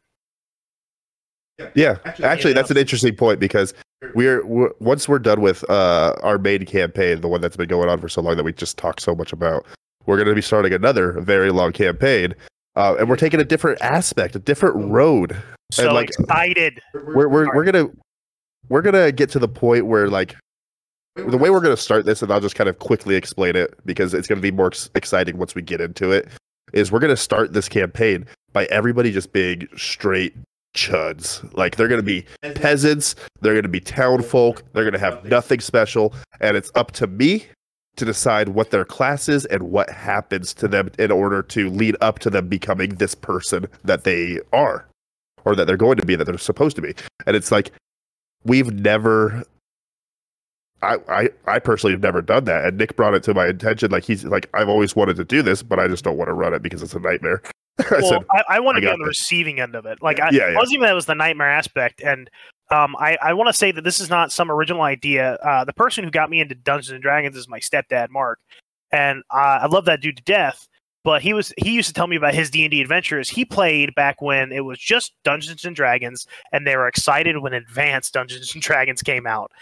Yeah. Actually, that's an interesting point, because we're once we're done with our main campaign, the one that's been going on for so long that we just talked so much about, we're going to be starting another very long campaign, and we're taking a different aspect, a different road. So and, like, excited! We're gonna get to the point where, like, the way we're gonna start this, and I'll just kind of quickly explain it because it's gonna be more exciting once we get into it. Is we're gonna start this campaign by everybody just being straight chuds. Like, they're gonna be peasants, they're gonna be town folk, they're gonna have nothing special, and it's up to me to decide what their class is and what happens to them in order to lead up to them becoming this person that they are, or that they're going to be, that they're supposed to be. And it's like, we've never, I personally have never done that. And Nick brought it to my attention. Like, he's like, I've always wanted to do this, but I just don't want to run it because it's a nightmare. I want to be on the receiving end of it. Like, I wasn't even, that was the nightmare aspect. And I want to say that this is not some original idea. The person who got me into Dungeons and Dragons is my stepdad, Mark, and I love that dude to death. But he used to tell me about his D&D adventures he played back when it was just Dungeons and Dragons, and they were excited when Advanced Dungeons and Dragons came out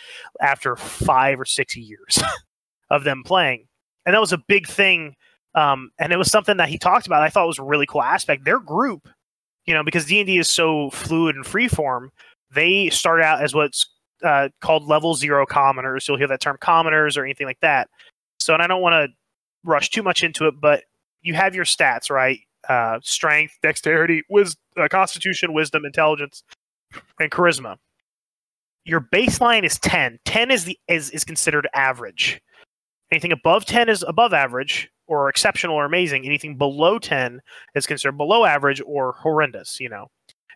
after 5 or 6 years of them playing, and that was a big thing. And it was something that he talked about. I thought was a really cool aspect. Their group, you know, because D&D is so fluid and freeform. They start out as what's called level zero commoners. You'll hear that term, commoners, or anything like that. So, and I don't want to rush too much into it, but you have your stats, right? Strength, dexterity, constitution, wisdom, intelligence, and charisma. Your baseline is 10. 10 is considered average. Anything above 10 is above average, or exceptional, or amazing. Anything below 10 is considered below average or horrendous, you know.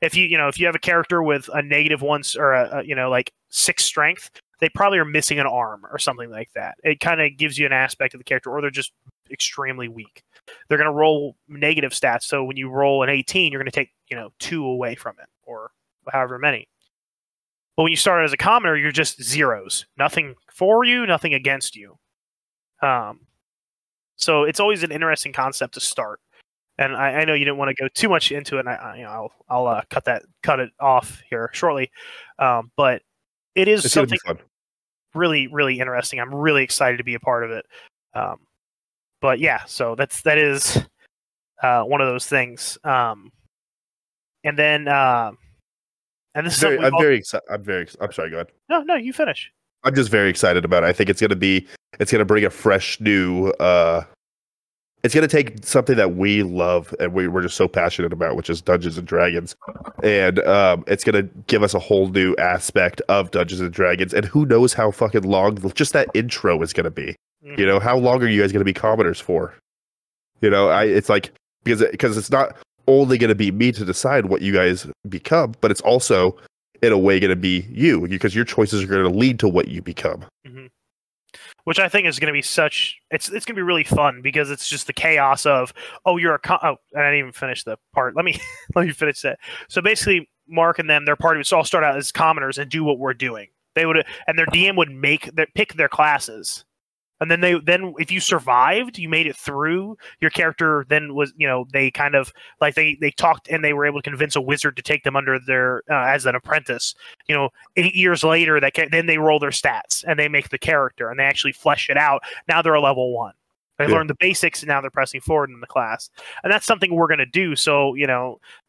If you have a character with a -1 or a 6 strength, they probably are missing an arm or something like that. It kind of gives you an aspect of the character, or they're just extremely weak. They're going to roll negative stats. So when you roll an 18, you're going to take 2 away from it, or however many. But when you start as a commoner, you're just zeros. Nothing for you, nothing against you. So it's always an interesting concept to start. And I know you didn't want to go too much into it, and I'll cut it off here shortly. But it's something really, really interesting. I'm really excited to be a part of it. But yeah, so that is one of those things. And then, and this is something I'm sorry. Go ahead. No, you finish. I'm just very excited about it. I think it's gonna bring a fresh new. It's going to take something that we love and we're just so passionate about, which is Dungeons & Dragons. And it's going to give us a whole new aspect of Dungeons & Dragons. And who knows how fucking long just that intro is going to be. Mm-hmm. You know, how long are you guys going to be commoners for? You know, it's like, because it's not only going to be me to decide what you guys become, but it's also, in a way, going to be you. Because your choices are going to lead to what you become. Mm-hmm. Which I think is going to be it's going to be really fun, because it's just the chaos of, and I didn't even finish the part. Let me finish that. So basically, Mark and them, their party would all start out as commoners and do what we're doing. They would, and their DM would pick their classes, and then if you survived, you made it through. Your character then was, they kind of like they talked, and they were able to convince a wizard to take them under their as an apprentice. 8 years later, then they roll their stats and they make the character and they actually flesh it out. Now they're a level 1. They learned the basics, and now they're pressing forward in the class. And that's something we're gonna do. So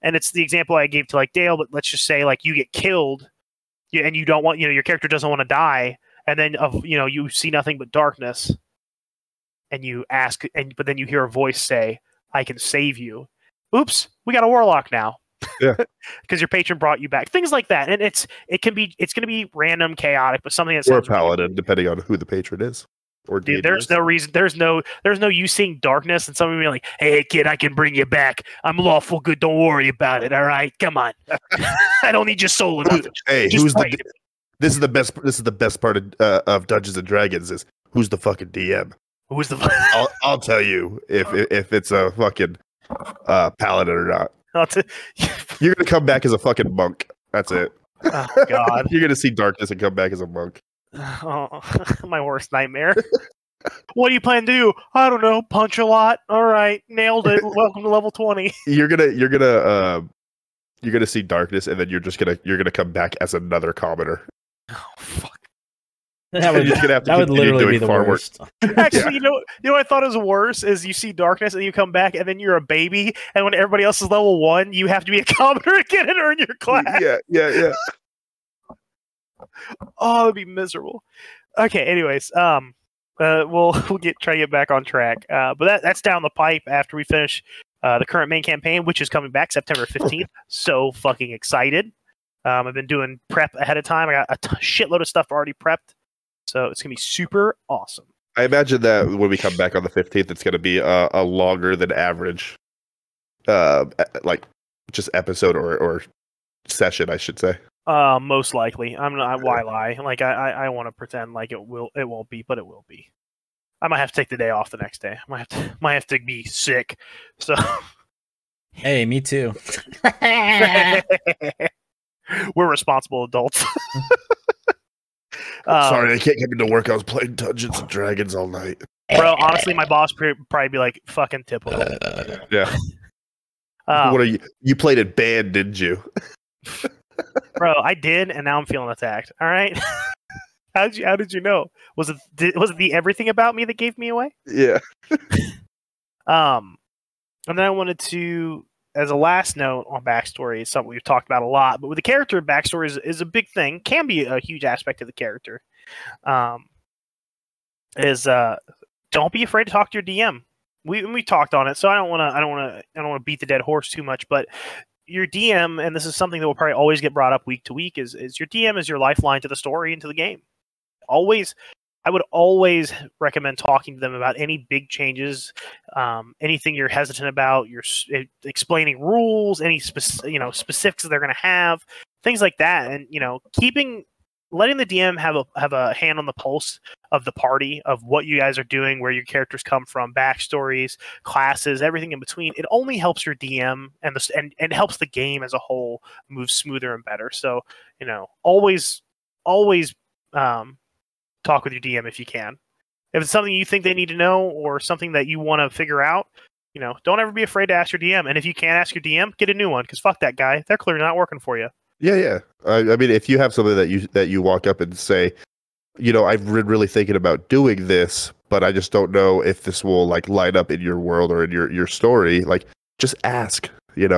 and it's the example I gave to Dale, but let's just say you get killed, and you don't want your character doesn't want to die. And then, you see nothing but darkness, and you ask, but then you hear a voice say, "I can save you." Oops, we got a warlock now, because your patron brought you back. Things like that, and it's going to be random, chaotic, but something that's or a paladin, really, depending on who the patron is. Or dude, there's no reason. There's no you seeing darkness and somebody being like, "Hey kid, I can bring you back. I'm lawful good. Don't worry about it. All right, come on. I don't need your soul." Hey, just who's the? This is the best part of Dungeons and Dragons is who's the fucking DM. Who's the? I'll tell you if it's a fucking paladin or not. You're gonna come back as a fucking monk. That's it. Oh God! You're gonna see darkness and come back as a monk. Oh, my worst nightmare. What do you plan to do? I don't know. Punch a lot. All right, nailed it. Welcome to level 20. You're gonna You're gonna see darkness, and then you're gonna come back as another commoner. Oh fuck! That would, literally be the worst. Actually, yeah. you know what I thought was worse is you see darkness and you come back, and then you're a baby, and when everybody else is level 1, you have to be a commoner again and earn your class. Yeah. Oh, that'd be miserable. Okay, anyways, we'll try to get back on track. But that's down the pipe after we finish the current main campaign, which is coming back September 15th. So fucking excited. I've been doing prep ahead of time. I got a shitload of stuff already prepped. So it's going to be super awesome. I imagine that when we come back on the 15th, it's going to be a longer than average just episode or session, I should say. Most likely. I'm not. Why lie? Like I want to pretend like it will. It won't be, but it will be. I might have to take the day off the next day. I might have to be sick. So. Hey, me too. We're responsible adults. Sorry, I can't get me to work. I was playing Dungeons and Dragons all night. Bro, honestly, my boss probably be like, "Fucking typical." Yeah. What are you? You played it bad, didn't you? Bro, I did, and now I'm feeling attacked. All right, how did you know? Was it the everything about me that gave me away? Yeah. And then I wanted to, as a last note on backstory, it's something we've talked about a lot, but with the character, backstory is a big thing. Can be a huge aspect of the character. Don't be afraid to talk to your DM. We talked on it, so I don't want to beat the dead horse too much, but. Your DM, and this is something that will probably always get brought up week to week, is your DM is your lifeline to the story and to the game. Always, I would always recommend talking to them about any big changes, anything you're hesitant about, you're explaining rules, any specifics that they're going to have, things like that, and letting the DM have a hand on the pulse of the party, of what you guys are doing, where your characters come from, backstories, classes, everything in between. It only helps your DM and helps the game as a whole move smoother and better. So, always talk with your DM if you can. If it's something you think they need to know or something that you want to figure out, don't ever be afraid to ask your DM. And if you can't ask your DM, get a new one, because fuck that guy. They're clearly not working for you. Yeah. I mean, if you have something that you walk up and say, I've been really thinking about doing this, but I just don't know if this will line up in your world or in your story. Just ask, yep.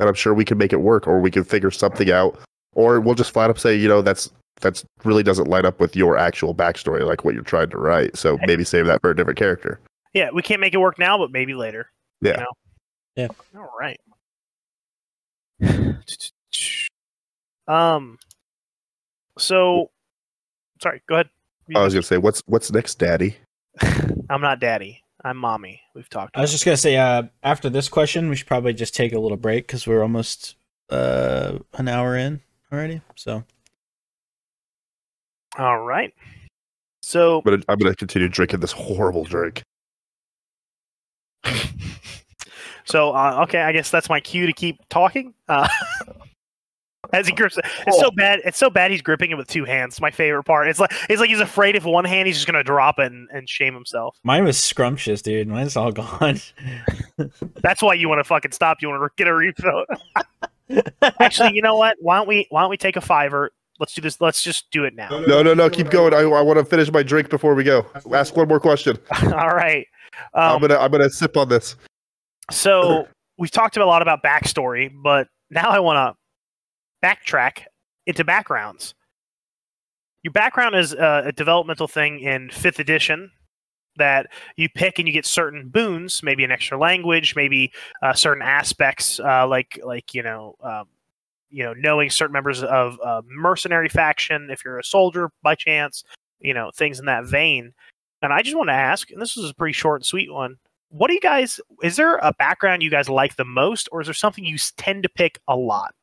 And I'm sure we can make it work, or we can figure something out, or we'll just flat up say, that's really doesn't line up with your actual backstory, like what you're trying to write. So maybe save that for a different character. Yeah, we can't make it work now, but maybe later. Yeah. Yeah. All right. So, sorry. Go ahead. I was gonna say, what's next, Daddy? I'm not Daddy. I'm Mommy. We've talked. I was just gonna say, after this question, we should probably just take a little break because we're almost an hour in already. So, all right. So, but I'm gonna continue drinking this horrible drink. So, okay, I guess that's my cue to keep talking. As he grips, it's so bad. He's gripping it with two hands. My favorite part. It's like he's afraid if one hand he's just gonna drop it and shame himself. Mine was scrumptious, dude. Mine's all gone. That's why you want to fucking stop. You want to get a refill. Actually, you know what? Why don't we take a $5? Let's do this. Let's just do it now. No. Keep going. I want to finish my drink before we go. Ask one more question. All right. I'm gonna sip on this. So we've talked a lot about backstory, but now I want to backtrack into backgrounds. Your background is a developmental thing in 5th edition that you pick, and you get certain boons, maybe an extra language, maybe certain aspects, knowing certain members of mercenary faction, if you're a soldier by chance, things in that vein. And I just want to ask, and this is a pretty short and sweet one, what do you guys, is there a background you guys like the most, or is there something you tend to pick a lot?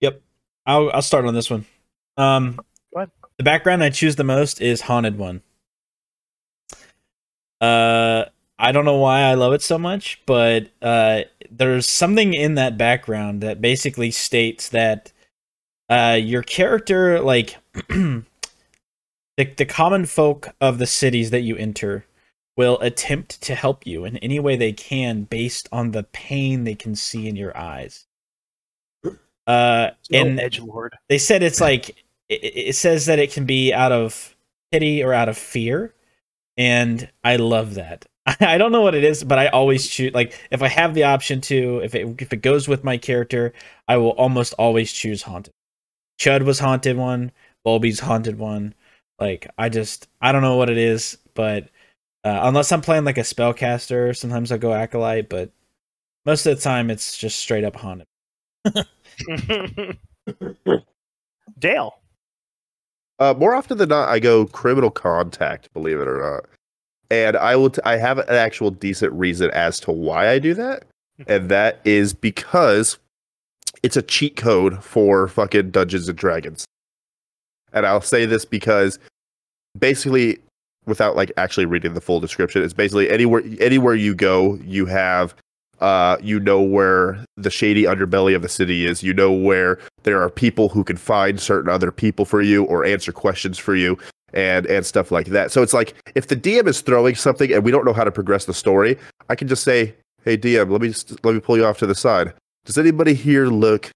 Yep. I'll start on this one. What? The background I choose the most is Haunted One. I don't know why I love it so much, but there's something in that background that basically states that your character, the common folk of the cities that you enter will attempt to help you in any way they can based on the pain they can see in your eyes. And edgelord. They said it's like it says that it can be out of pity or out of fear, and I love that. I don't know what it is, but I always choose, like, if I have the option to, if it goes with my character, I will almost always choose haunted. Chud was haunted one, Bulby's haunted one. Like, I don't know what it is, but unless I'm playing like a spellcaster, sometimes I go acolyte, but most of the time it's just straight up haunted. Dale. More often than not, I go criminal contact, believe it or not. And I have an actual decent reason as to why I do that. And that is because it's a cheat code for fucking Dungeons and Dragons. And I'll say this because basically, without like actually reading the full description, it's basically anywhere you go, you have you know where the shady underbelly of the city is. You know where there are people who can find certain other people for you or answer questions for you. And stuff like that. So it's like, if the DM is throwing something and we don't know how to progress the story, I can just say, "Hey DM, let me pull you off to the side. Does anybody here look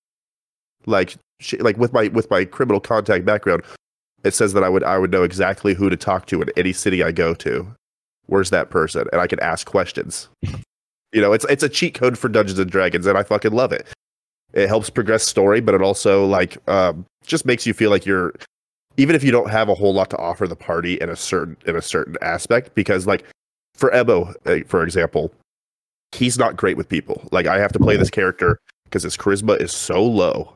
like with my criminal contact background?" It says that I would know exactly who to talk to in any city I go to. Where's that person? And I can ask questions. You know, it's a cheat code for Dungeons and Dragons, and I fucking love it. It helps progress story, but it also like just makes you feel like you're. Even if you don't have a whole lot to offer the party in a certain aspect, because like for Ebo, for example, he's not great with people. Like I have to play this character because his charisma is so low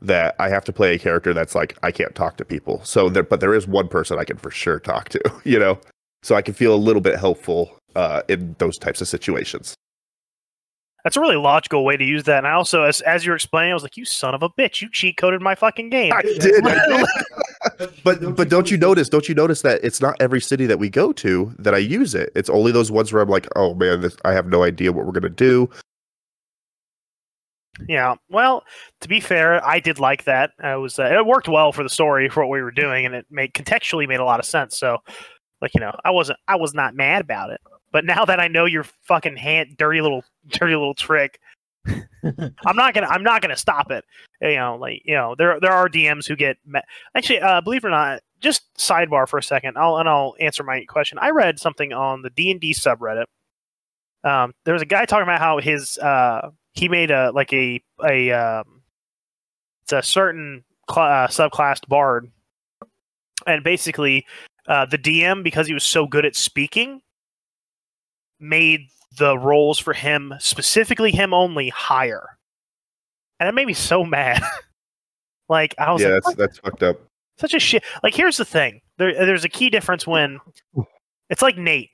that I have to play a character that's like, I can't talk to people. So there is one person I can for sure talk to, you know, so I can feel a little bit helpful in those types of situations. That's a really logical way to use that. And I also, as you were explaining, I was like, you son of a bitch, you cheat coded my fucking game. I did. But don't you notice that it's not every city that we go to that I use it. It's only those ones where I'm like, oh man, I have no idea what we're going to do. Yeah. Well, to be fair, I did like that. It worked well for the story, for what we were doing, and it contextually made a lot of sense. So like, you know, I was not mad about it. But now that I know your fucking dirty little trick, I'm not gonna stop it. You know, like, you know, there are DMs who get actually, believe it or not. Just sidebar for a second, I'll answer my question. I read something on the D&D subreddit. There was a guy talking about how his he made a certain subclass bard, and basically the DM, because he was so good at speaking, made the roles for him, specifically him only, higher. And it made me so mad. Like, I was like, that's fucked up. Such a shit. Like, here's the thing. There's a key difference when it's like Nate.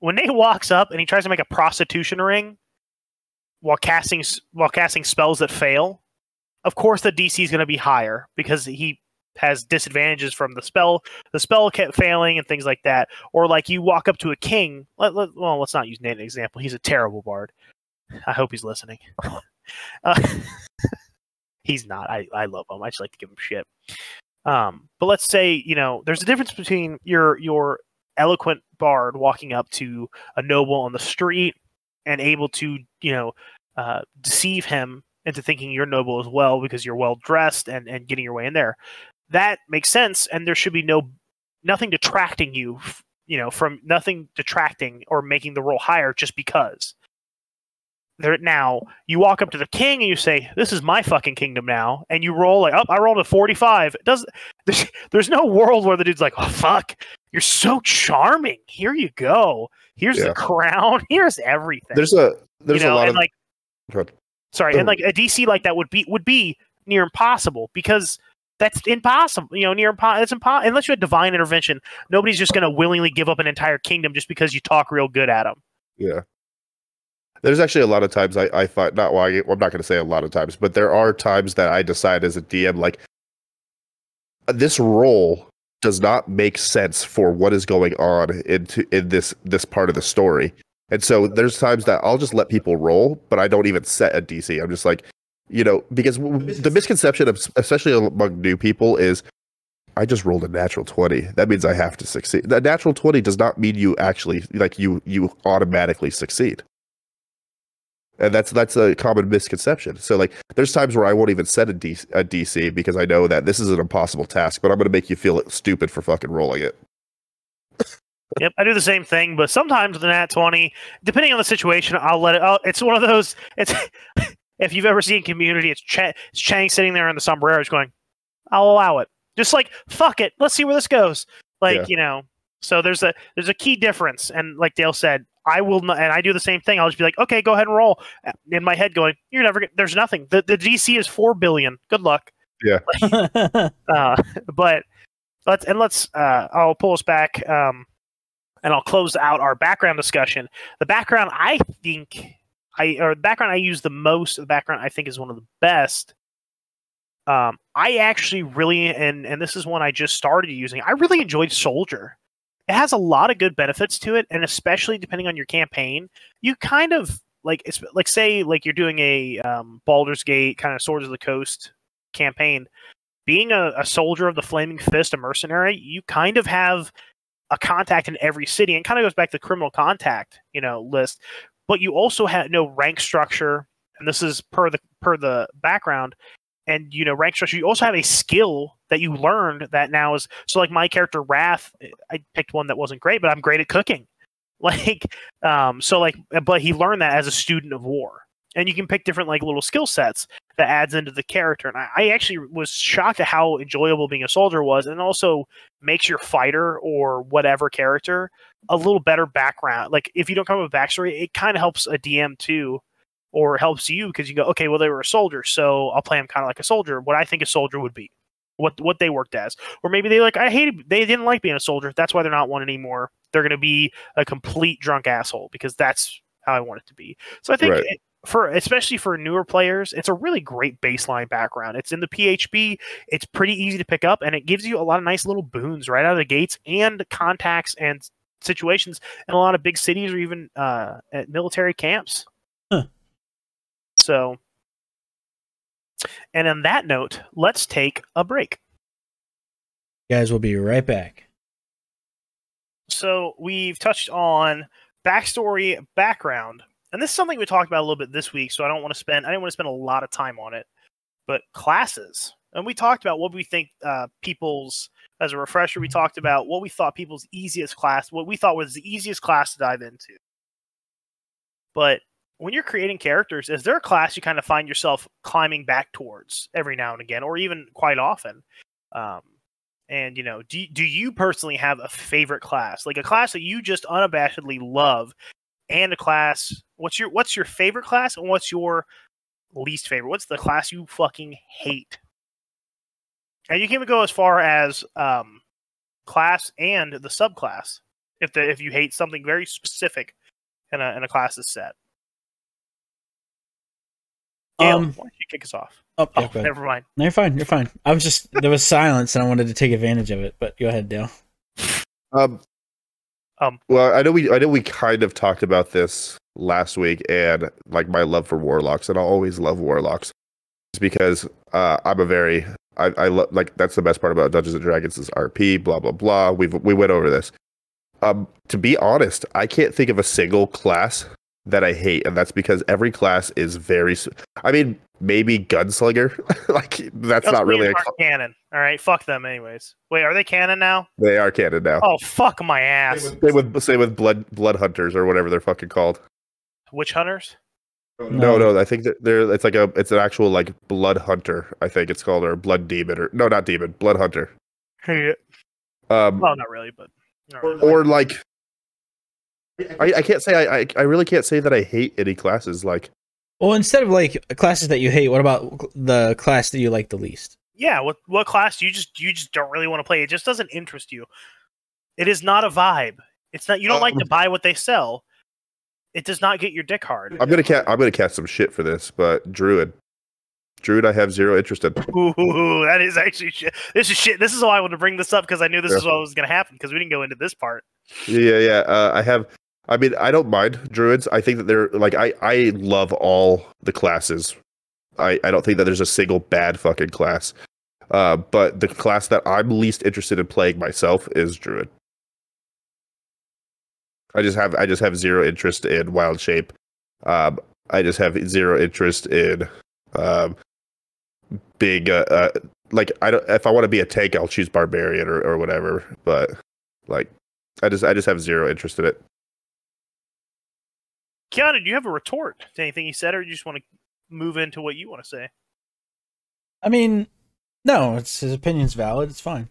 When Nate walks up and he tries to make a prostitution ring while casting spells that fail, of course the DC is going to be higher because he has disadvantages from the spell kept failing and things like that. Or like you walk up to a king. Well, let's not use Nate as an example. He's a terrible bard. I hope he's listening. He's not. I love him. I just like to give him shit. But let's say, you know, there's a difference between your eloquent bard walking up to a noble on the street and able to, you know, deceive him into thinking you're noble as well because you're well dressed and getting your way in there. That makes sense, and there should be nothing detracting you, you know, from nothing detracting or making the role higher just because. Now, you walk up to the king and you say, "This is my fucking kingdom now," and you roll like, "Oh, I rolled a 45." It doesn't. There's no world where the dude's like, "Oh fuck, you're so charming. Here you go. Here's the crown. Here's everything." And like a DC like that would be near impossible because. That's impossible, you know. It's impossible unless you had divine intervention. Nobody's just going to willingly give up an entire kingdom just because you talk real good at them. Yeah, there's actually a lot of times I find not. Well, I'm not going to say a lot of times, but there are times that I decide as a DM like this role does not make sense for what is going on in this part of the story, and so there's times that I'll just let people roll, but I don't even set a DC. I'm just like. You know, because the misconception, especially among new people, is I just rolled a natural 20. That means I have to succeed. A natural 20 does not mean you actually, like, you automatically succeed. And that's a common misconception. So like, there's times where I won't even set a DC because I know that this is an impossible task, but I'm going to make you feel stupid for fucking rolling it. Yep, I do the same thing, but sometimes with an at 20, depending on the situation, I'll let it. It's one of those. It's if you've ever seen Community, it's Chang sitting there in the sombrero, just going, "I'll allow it." Just like, fuck it, let's see where this goes. Like, yeah. You know. So there's a key difference, and like Dale said, I will not, and I do the same thing. I'll just be like, okay, go ahead and roll. In my head, going, you're never. There's nothing. The DC is 4 billion. Good luck. Yeah. But let's. I'll pull us back. And I'll close out our background discussion. The background I use the most, the background I think is one of the best. I actually really, and this is one I just started using, I really enjoyed Soldier. It has a lot of good benefits to it, and especially depending on your campaign, you kind of, like, it's like say like you're doing a Baldur's Gate kind of Swords of the Coast campaign. Being a soldier of the Flaming Fist, a mercenary, you kind of have a contact in every city, and kind of goes back to the criminal contact, you know, list. But you also have no rank structure, and this is per the background. And you know, rank structure. You also have a skill that you learned that now is so. Like my character Wrath, I picked one that wasn't great, but I'm great at cooking. Like, but he learned that as a student of war. And you can pick different like little skill sets that adds into the character. And I actually was shocked at how enjoyable being a soldier was, and also makes your fighter or whatever character a little better background. Like if you don't come up with backstory, it kind of helps a DM too, or helps you because you go, okay, well they were a soldier, so I'll play them kind of like a soldier. What I think a soldier would be, what they worked as, or maybe they didn't like being a soldier. That's why they're not one anymore. They're going to be a complete drunk asshole because that's how I want it to be. So I think. Right. Especially for newer players, it's a really great baseline background. It's in the PHB. It's pretty easy to pick up, and it gives you a lot of nice little boons right out of the gates, and contacts and situations in a lot of big cities, or even at military camps. Huh. So, and on that note, let's take a break. Guys, we'll be right back. So we've touched on backstory, background. And this is something we talked about a little bit this week, so I didn't want to spend a lot of time on it. But classes, and we talked about what we think people's. As a refresher, we talked about what we thought people's easiest class, what we thought was the easiest class to dive into. But when you're creating characters, is there a class you kind of find yourself climbing back towards every now and again, or even quite often? And, you know, do you personally have a favorite class, like a class that you just unabashedly love? And a class, what's your favorite class, and what's your least favorite? What's the class you fucking hate? And you can even go as far as class and the subclass if you hate something very specific in a class's set. Dale, why don't you kick us off? Yeah, never mind. No, you're fine. You're fine. I was just there was silence, and I wanted to take advantage of it. But go ahead, Dale. Well, I know we kind of talked about this last week, and like my love for warlocks, and I'll always love warlocks, it's because I love like that's the best part about Dungeons and Dragons is RP, blah blah blah. We went over this. To be honest, I can't think of a single class that I hate, and that's because every class is very. I mean, maybe gunslinger, like that's not really a canon. All right, fuck them, anyways. Wait, are they canon now? They are canon now. Oh, fuck my ass. Same with blood hunters or whatever they're fucking called. Witch hunters? No. I think that they're. It's like it's an actual like blood hunter. I think it's called, or blood demon, or no, not demon, blood hunter. Yeah. Well, not really, but. Not really. Or like, I can't say I really can't say that I hate any classes like. Well, instead of like classes that you hate, what about the class that you like the least? Yeah, what class you just don't really want to play? It just doesn't interest you. It is not a vibe. It's not. You don't like to buy what they sell. It does not get your dick hard. I'm gonna catch some shit for this, but Druid, I have zero interest in. Ooh, that is actually shit. This is shit. This is why I wanted to bring this up because I knew this is what was gonna happen because we didn't go into this part. Yeah. I mean, I don't mind druids. I think that they're like I love all the classes. I don't think that there's a single bad fucking class. But the class that I'm least interested in playing myself is Druid. I just have zero interest in Wild Shape. I just have zero interest in big. Like I don't. If I want to be a tank, I'll choose barbarian or whatever. But like, I just have zero interest in it. Keanu, do you have a retort to anything he said, or do you just want to move into what you want to say? I mean, no, it's his opinion's valid. It's fine.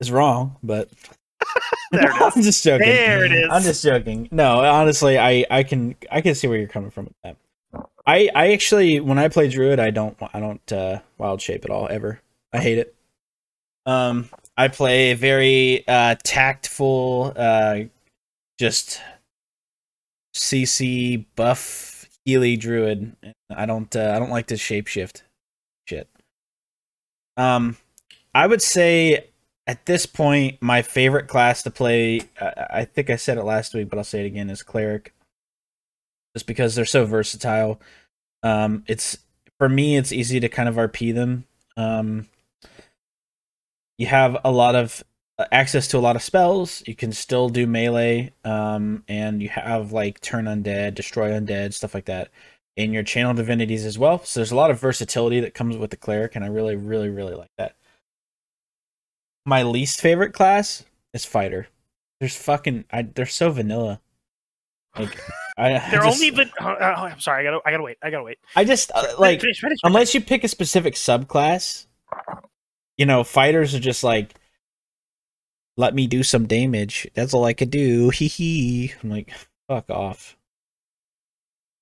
It's wrong, but there it is. I'm just joking. There it is. I'm just joking. No, honestly, I can see where you're coming from with that. I actually, when I play Druid, I don't wild shape at all ever. I hate it. I play very tactful, just CC buff healy druid. I don't like to shapeshift shit. I would say at this point my favorite class to play, I think I said it last week, but I'll say it again, is cleric. Just because they're so versatile. It's, for me, it's easy to kind of RP them. You have a lot of access to a lot of spells. You can still do melee, and you have like turn undead, destroy undead, stuff like that, and your channel divinities as well. So there's a lot of versatility that comes with the cleric, and I really, really, really like that. My least favorite class is fighter. They're so vanilla. Like, I'm sorry. I gotta wait. I just like finish. Unless you pick a specific subclass, you know, fighters are just like, let me do some damage. That's all I could do. Hee hee. I'm like, fuck off.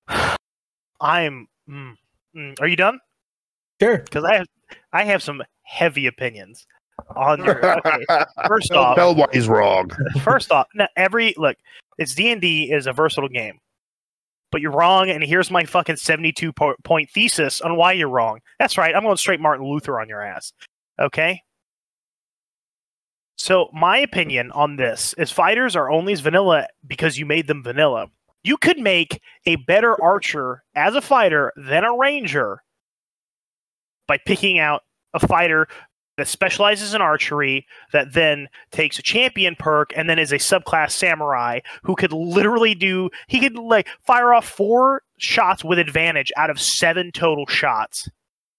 Are you done? Sure. Because I have some heavy opinions on your. Okay. First off, tell why he's wrong. First off, now look. It's D&D is a versatile game, but you're wrong. And here's my fucking 72-point thesis on why you're wrong. That's right. I'm going straight Martin Luther on your ass. Okay. So my opinion on this is fighters are only as vanilla because you made them vanilla. You could make a better archer as a fighter than a ranger by picking out a fighter that specializes in archery, that then takes a champion perk, and then is a subclass samurai who could literally fire off 4 shots with advantage out of 7 total shots.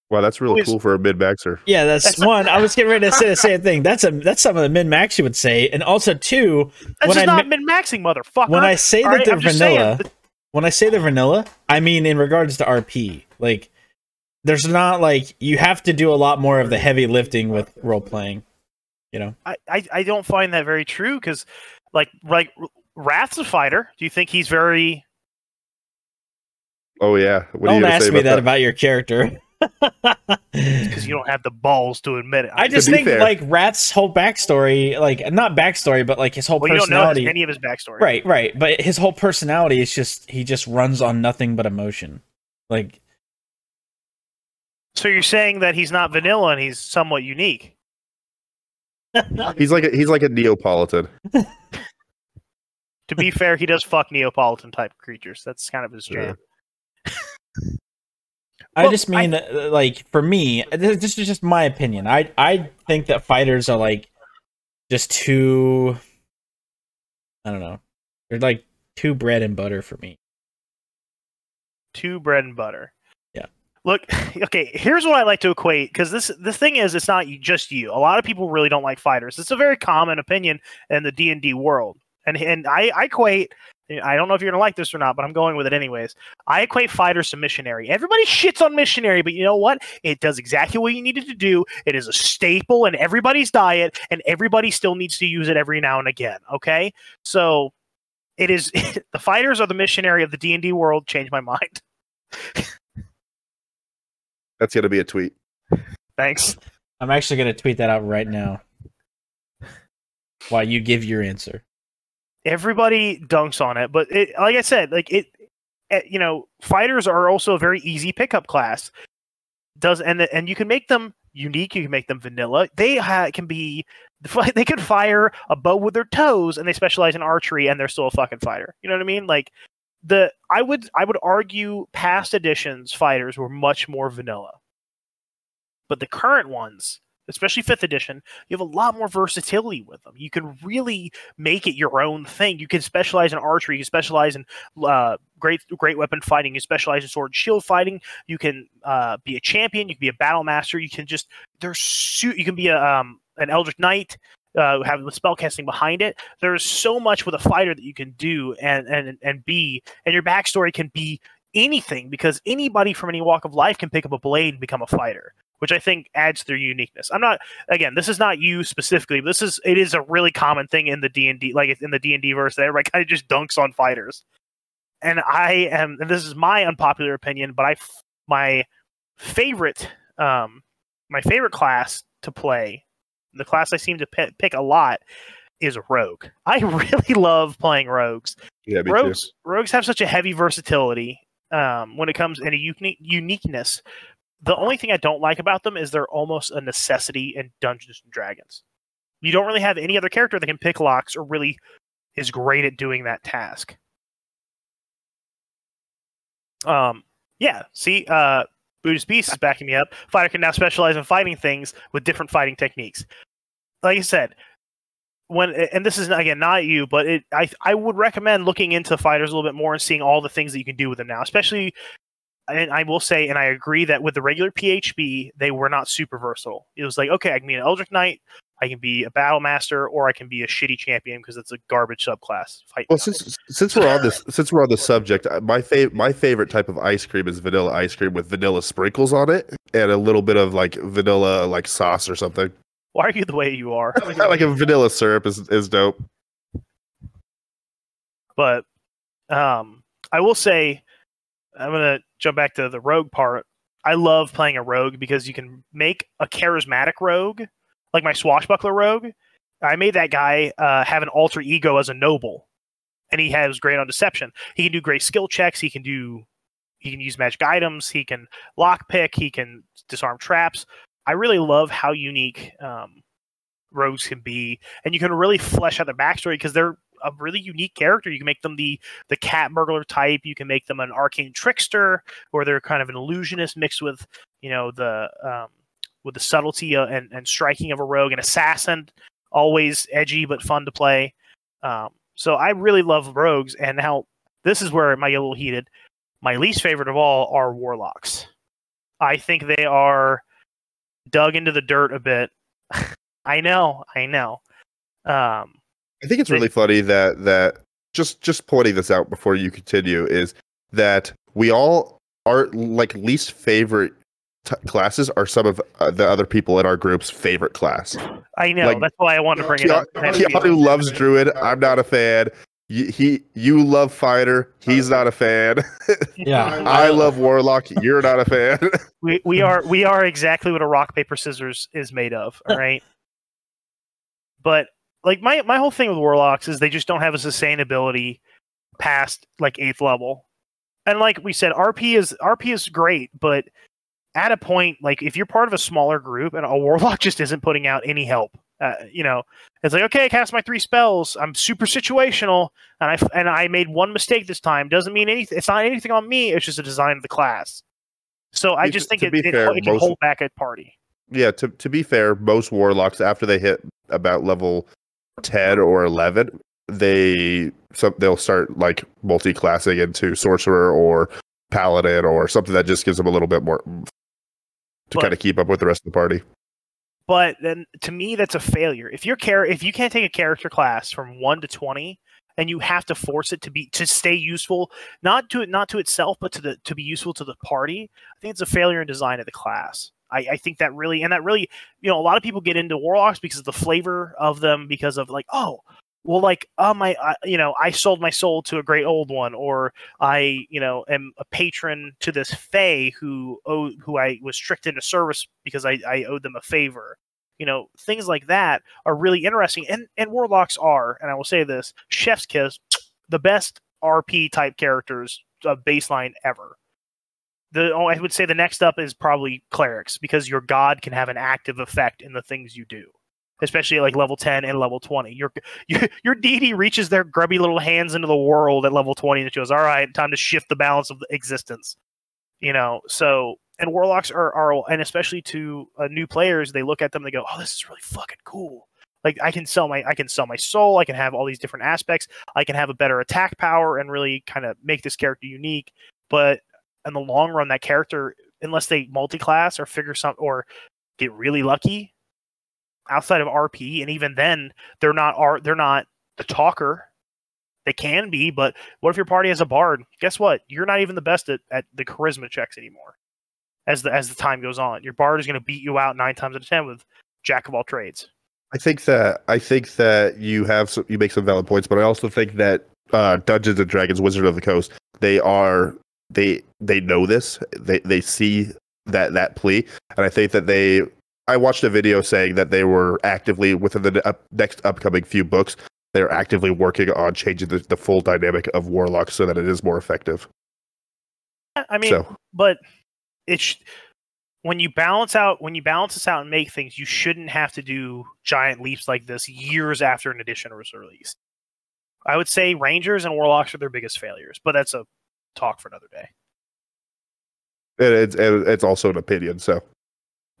Wow, that's really cool for a mid-maxer. Yeah, that's one. I was getting ready to say the same thing. That's some of the mid-max you would say, and also two. That's just not mid-maxing, motherfucker. When I say that they're vanilla, I mean in regards to RP, like. There's not, like, you have to do a lot more of the heavy lifting with role-playing, you know? I don't find that very true, because, like Wrath's a fighter. Do you think he's very... Oh, yeah. Don't ask me that about your character. Because you don't have the balls to admit it. I just think, like, Wrath's whole backstory, like, not backstory, but, like, his whole personality... you don't know any of his backstory. Right. But his whole personality is just... He just runs on nothing but emotion. Like... So you're saying that he's not vanilla and he's somewhat unique. He's like a Neapolitan. To be fair, he does fuck Neapolitan type creatures. That's kind of his job. Yeah. I just mean, like, for me, this is just my opinion. I think that fighters are like just too. I don't know. They're like too bread and butter for me. Too bread and butter. Look, okay, here's what I like to equate, because the thing is, it's not just you. A lot of people really don't like fighters. It's a very common opinion in the D&D world. And I equate, I don't know if you're going to like this or not, but I'm going with it anyways. I equate fighters to missionary. Everybody shits on missionary, but you know what? It does exactly what you need it to do. It is a staple in everybody's diet, and everybody still needs to use it every now and again, okay? So, it is the fighters are the missionary of the D&D world. Change my mind. That's going to be a tweet. Thanks. I'm actually going to tweet that out right now while you give your answer. Everybody dunks on it, but it, like I said, like it, you know, fighters are also a very easy pickup class. And you can make them unique, you can make them vanilla. They could fire a bow with their toes and they specialize in archery and they're still a fucking fighter. You know what I mean? Like I would argue past editions fighters were much more vanilla, but the current ones, especially 5th edition, you have a lot more versatility with them. You can really make it your own thing. You can specialize in archery. You can specialize in great weapon fighting. You specialize in sword and shield fighting. You can be a champion. You can be a battle master. You can just you can be an Eldritch Knight. Have the spell casting behind it. There's so much with a fighter that you can do and be, and your backstory can be anything, because anybody from any walk of life can pick up a blade and become a fighter, which I think adds to their uniqueness. This is not you specifically, but it is a really common thing in the D&D, like in the D&D verse, that everybody kind of just dunks on fighters. And this is my unpopular opinion, but my favorite class to play, the class I seem to pick a lot, is Rogue. I really love playing Rogues. Yeah, me too. Rogues have such a heavy versatility when it comes in a uniqueness. The only thing I don't like about them is they're almost a necessity in Dungeons and Dragons. You don't really have any other character that can pick locks or really is great at doing that task. Buddhist Beast is backing me up. Fighter can now specialize in fighting things with different fighting techniques. Like I said, this is again not you, but I would recommend looking into fighters a little bit more and seeing all the things that you can do with them now. Especially, and I will say, and I agree that with the regular PHB, they were not super versatile. It was like, okay, I can be an Eldritch Knight, I can be a battle master, or I can be a shitty champion because it's a garbage subclass. Well, since we're on the subject, my favorite type of ice cream is vanilla ice cream with vanilla sprinkles on it and a little bit of like vanilla like sauce or something. Why are you the way you are? Like a vanilla syrup is dope. But I will say, I'm gonna jump back to the rogue part. I love playing a rogue because you can make a charismatic rogue. Like my swashbuckler rogue, I made that guy have an alter ego as a noble, and he has great on deception. He can do great skill checks. He can use magic items. He can lockpick. He can disarm traps. I really love how unique rogues can be, and you can really flesh out their backstory because they're a really unique character. You can make them the cat burglar type. You can make them an arcane trickster, or they're kind of an illusionist mixed with with the subtlety and striking of a rogue, an assassin, always edgy but fun to play. So I really love rogues, and now this is where it might get a little heated. My least favorite of all are warlocks. I think they are dug into the dirt a bit. I know. I think it's really funny that just pointing this out before you continue is that we all are like least favorite classes are some of the other people in our group's favorite class. I know, like, that's why I wanted to bring it up. Keanu loves Druid. I'm not a fan. You love Fighter. He's not a fan. Yeah, I love Warlock. You're not a fan. We are exactly what a rock paper scissors is made of. All right, but like my whole thing with Warlocks is they just don't have a sustainability past like 8th level, and like we said, RP is great, but at a point, like if you're part of a smaller group and a warlock just isn't putting out any help, it's like, okay, I cast my 3 spells. I'm super situational, and I made one mistake this time. Doesn't mean anything. It's not anything on me. It's just a design of the class. So I just think it can hold back a party. Yeah. To be fair, most warlocks after they hit about level 10 or 11, they'll start like multi-classing into sorcerer or paladin or something that just gives them a little bit more to kind of keep up with the rest of the party. But then, to me, that's a failure. If you can't take a character class from 1 to 20, and you have to force it to stay useful, not to itself, but to be useful to the party, I think it's a failure in design of the class. I think that really, a lot of people get into warlocks because of the flavor of them, because of like, I sold my soul to a great old one, or I am a patron to this fae who I was tricked into service because I owed them a favor. Things like that are really interesting. And warlocks are, and I will say this, chef's kiss, the best RP type characters baseline ever. I would say the next up is probably clerics, because your god can have an active effect in the things you do. Especially at like level 10 and level 20. Your deity reaches their grubby little hands into the world at level 20 and it goes, all right, time to shift the balance of the existence. So And warlocks are and especially to new players, they look at them, they go, "Oh, this is really fucking cool. Like I can sell my soul. I can have all these different aspects. I can have a better attack power and really kind of make this character unique." But in the long run, that character, unless they multi-class or figure something or get really lucky outside of RP, and even then they're not the talker. They can be, but what if your party has a bard? Guess what? You're not even the best at the charisma checks anymore. As the time goes on, your bard is going to beat you out 9 times out of 10 with jack of all trades. I think that you make some valid points, but I also think that Dungeons and Dragons, Wizard of the Coast, they know this. They see that plea, and I think that they. I watched a video saying that they were actively within the next upcoming few books. They're actively working on changing the full dynamic of Warlock so that it is more effective. I mean, so. But it's when you balance this out and make things, you shouldn't have to do giant leaps like this years after an edition was released. I would say Rangers and Warlocks are their biggest failures, but that's a talk for another day. It's also an opinion, so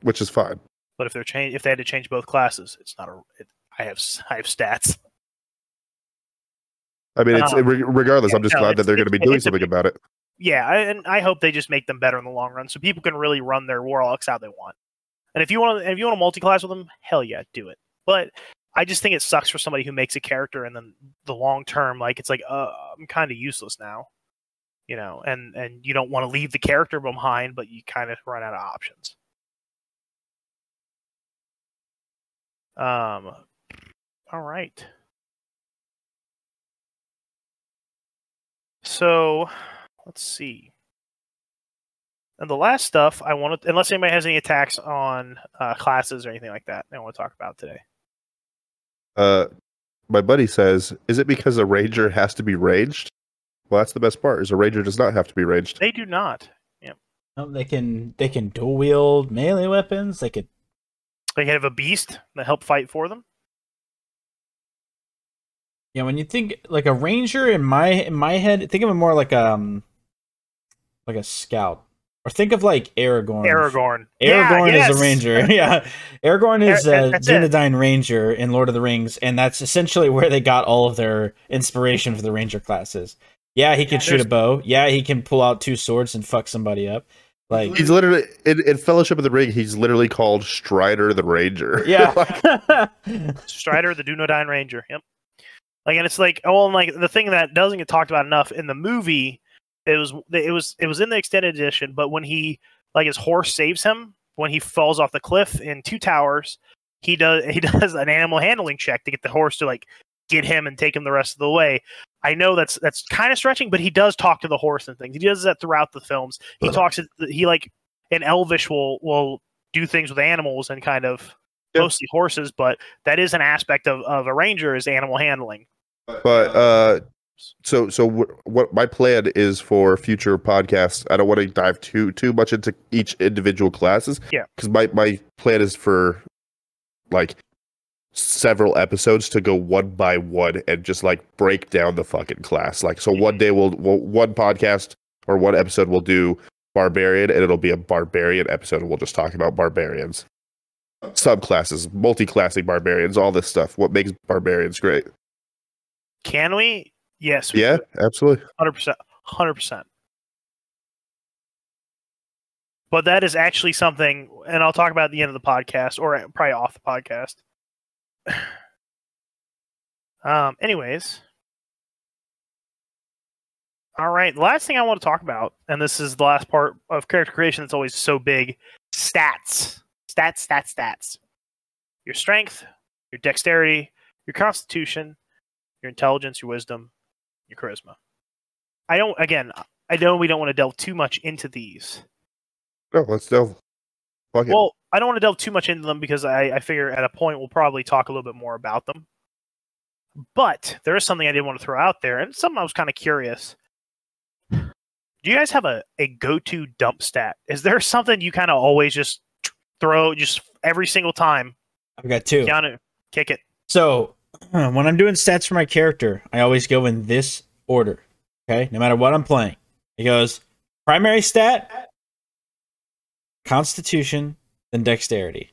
which is fine. But if they had to change both classes, it's not a. I have stats. I mean, it's regardless. Yeah, I'm just glad that they're going to be doing something about it. Yeah, and I hope they just make them better in the long run, so people can really run their warlocks how they want. And if you want to multi-class with them, hell yeah, do it. But I just think it sucks for somebody who makes a character and then the long term, like it's like, I'm kind of useless now, you know. And you don't want to leave the character behind, but you kind of run out of options. All right. So, let's see. And the last stuff I want to... Unless anybody has any attacks on classes or anything like that they want to talk about today. My buddy says, is it because a ranger has to be ranged? Well, that's the best part, is a ranger does not have to be ranged. They do not. Yeah. No, they can dual wield melee weapons. They can have a beast that help fight for them. Yeah, when you think like a ranger in my head, think of it more like a scout, or think of like Aragorn. Aragorn is a ranger. Yeah, Aragorn is a Dunedain ranger in Lord of the Rings, and that's essentially where they got all of their inspiration for the ranger classes. Yeah, he can shoot a bow. Yeah, he can pull out 2 swords and fuck somebody up. Like he's literally in Fellowship of the Ring, he's literally called Strider the Ranger. Yeah, Strider the Dunedain Ranger. Yep. Like, and it's like, oh, and like the thing that doesn't get talked about enough in the movie, it was in the extended edition, but when he, like, his horse saves him when he falls off the cliff in 2 Towers, he does an animal handling check to get the horse to like get him and take him the rest of the way. I know that's kind of stretching, but he does talk to the horse and things. He does that throughout the films. He talks. He like an Elvish will do things with animals and kind of. Yep. Mostly horses, but that is an aspect of a ranger is animal handling. But so what my plan is for future podcasts, I don't want to dive too much into each individual classes. Yeah, because my plan is for like several episodes to go one by one and just like break down the fucking class. Like, so one day we'll one podcast or one episode we'll do barbarian, and it'll be a barbarian episode, and we'll just talk about barbarians. Subclasses, multi-classing barbarians, all this stuff. What makes barbarians great? Can we? Yes. We can. Absolutely. 100%. But that is actually something, and I'll talk about at the end of the podcast, or probably off the podcast. Anyways. All right. The last thing I want to talk about, and this is the last part of character creation that's always so big, stats. Stats. Your strength, your dexterity, your constitution, your intelligence, your wisdom, your charisma. I know we don't want to delve too much into these. No, let's delve. Well, I don't want to delve too much into them because I figure at a point we'll probably talk a little bit more about them. But there is something I did want to throw out there, and something I was kind of curious. Do you guys have a go-to dump stat? Is there something you kind of always just throw just every single time? I've got 2. Keanu, kick it. So when I'm doing stats for my character, I always go in this order. Okay, no matter what I'm playing, it goes primary stat, Constitution, then Dexterity.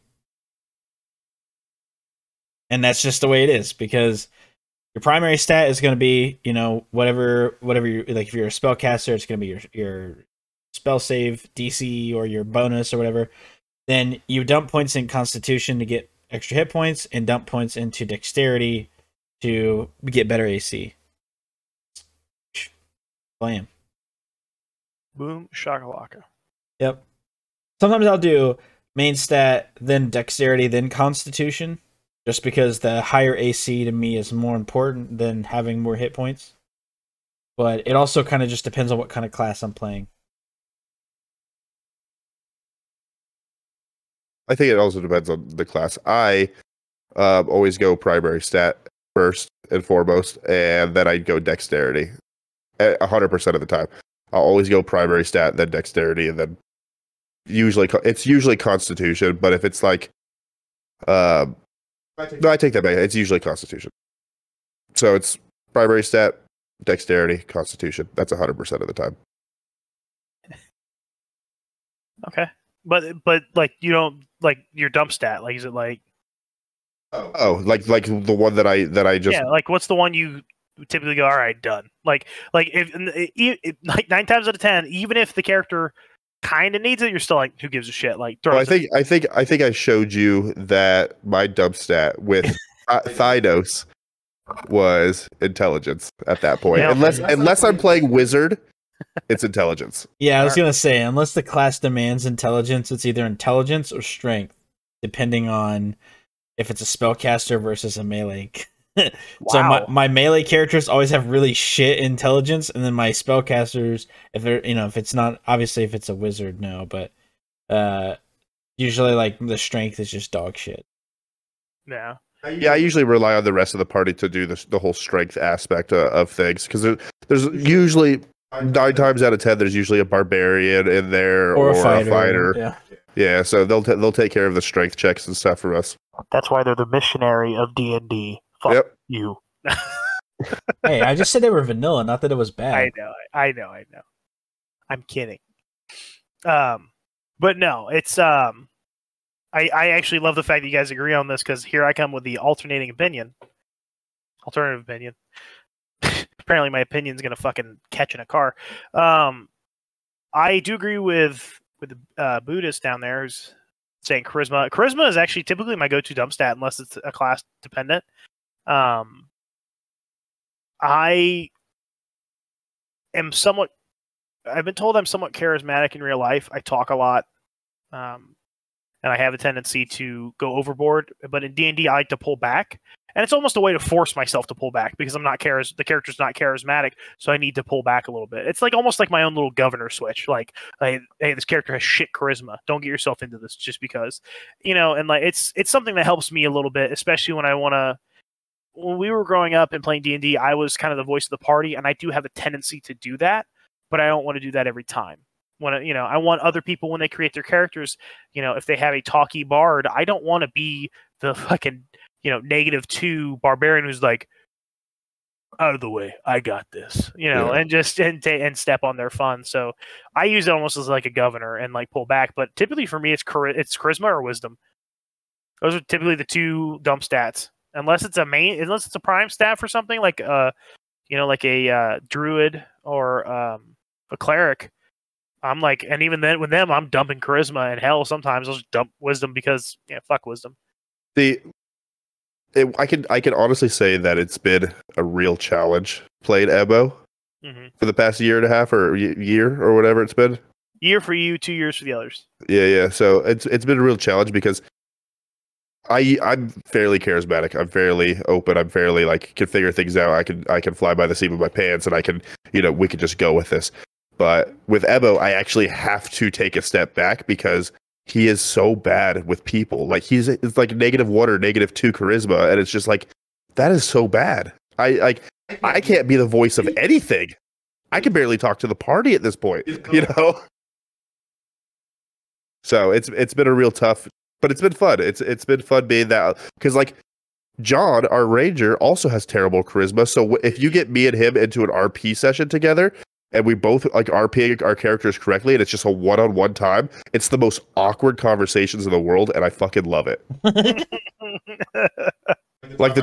And that's just the way it is, because your primary stat is going to be, you know, whatever you like. If you're a spellcaster, it's going to be your spell save DC or your bonus or whatever. Then you dump points in Constitution to get extra hit points, and dump points into Dexterity to get better AC. Blam. Boom shakalaka. Yep. Sometimes I'll do main stat, then Dexterity, then Constitution, just because the higher AC to me is more important than having more hit points. But it also kind of just depends on what kind of class I'm playing. I think it also depends on the class. I always go primary stat first and foremost, and then I go Dexterity 100% of the time. I'll always go primary stat, then Dexterity, and then it's usually Constitution. But if it's like, I take that back. It's usually Constitution. So it's primary stat, Dexterity, Constitution. That's 100% of the time. Okay. But like, you don't like your dump stat. Like, is it like? Oh, like the one that I just, yeah. Like, what's the one you typically go? All right, done. Like if like 9 times out of 10, even if the character kind of needs it, you're still like, who gives a shit? Like, throw. Well, I think I showed you that my dump stat with Thynos was intelligence at that point. Yeah, unless I'm playing wizard. It's intelligence. Yeah, I was going to say, unless the class demands intelligence, it's either intelligence or strength, depending on if it's a spellcaster versus a melee. Wow. So my melee characters always have really shit intelligence, and then my spellcasters, if they're, you know, if it's not, obviously if it's a wizard, no, but usually like the strength is just dog shit. Yeah. Yeah, I usually rely on the rest of the party to do the whole strength aspect of things, because there's usually... 9 times out of 10, there's usually a barbarian in there or a fighter. Yeah. So they'll take care of the strength checks and stuff for us. That's why they're the missionary of D&D. Fuck you. Hey, I just said they were vanilla, not that it was bad. I know. I'm kidding. But no, it's I actually love the fact that you guys agree on this, because here I come with the alternative opinion. Apparently my opinion's gonna fucking catch in a car. I do agree with the Buddhist down there who's saying charisma. Charisma is actually typically my go-to dump stat unless it's a class dependent. I am somewhat. I've been told I'm somewhat charismatic in real life. I talk a lot, and I have a tendency to go overboard. But in D&D, I like to pull back. And it's almost a way to force myself to pull back because I'm not the character's not charismatic, so I need to pull back a little bit. It's like almost like my own little governor switch. Like, hey, this character has shit charisma. Don't get yourself into this just because, you know. And like, it's something that helps me a little bit, especially when I want to. When we were growing up and playing D&D, I was kind of the voice of the party, and I do have a tendency to do that, but I don't want to do that every time. When you know, I want other people when they create their characters, you know, if they have a talky bard, I don't want to be the fucking, you know, -2 barbarian who's like, out of the way, I got this, you know, yeah. And just and step on their fun. So I use it almost as like a governor and like pull back. But typically for me, it's charisma or wisdom. Those are typically the two dump stats, unless it's a prime stat for something like you know, like a druid or a cleric. I'm like, and even then with them, I'm dumping charisma, and hell, sometimes I'll just dump wisdom because yeah, fuck wisdom. I can honestly say that it's been a real challenge playing Ebo for the past year and a half or year or whatever it's been. Year for you, 2 years for the others. Yeah. So it's been a real challenge because I'm fairly charismatic. I'm fairly open. I'm fairly like can figure things out. I can fly by the seat of my pants, and I can, you know, we can just go with this. But with Ebo, I actually have to take a step back because he is so bad with people. Like it's like -1 or -2 charisma, and it's just like that is so bad. I can't be the voice of anything. I can barely talk to the party at this point, you know. So it's been a real tough, but it's been fun. It's been fun being that, because like John, our ranger, also has terrible charisma. So if you get me and him into an RP session together, and we both like RPing our characters correctly, and it's just a one-on-one time, it's the most awkward conversations in the world, and I fucking love it. Like the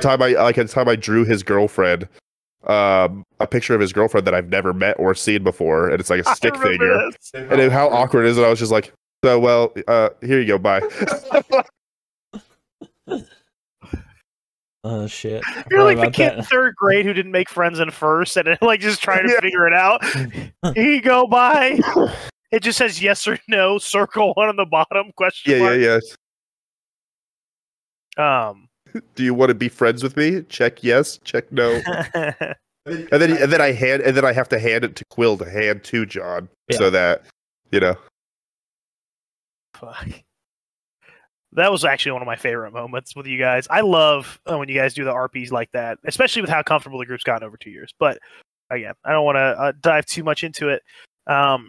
time I drew his girlfriend, a picture of his girlfriend that I've never met or seen before, and it's like a stick figure. And then how awkward it is, and I was just like, so well, here you go, bye. Oh shit! You're like the kid in third grade who didn't make friends in first, and like just trying to figure it out. Here you go, bye. It just says yes or no. Circle one on the bottom. Question mark. Yeah. Do you want to be friends with me? Check yes. Check no. and then I have to hand it to Quill to hand to John, so that you know. Fuck. That was actually one of my favorite moments with you guys. I love when you guys do the RPs like that, especially with how comfortable the group's gotten over 2 years. But again, I don't want to dive too much into it. But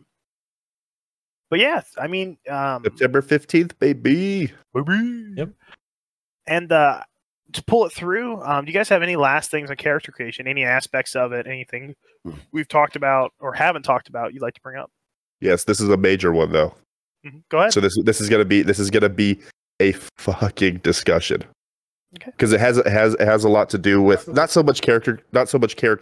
yeah, I mean... September 15th, baby. Baby. Yep. And to pull it through, do you guys have any last things on character creation? Any aspects of it? Anything we've talked about or haven't talked about you'd like to bring up? Yes, this is a major one, though. Mm-hmm. Go ahead. So this is gonna be a fucking discussion, because it has a lot to do with not so much character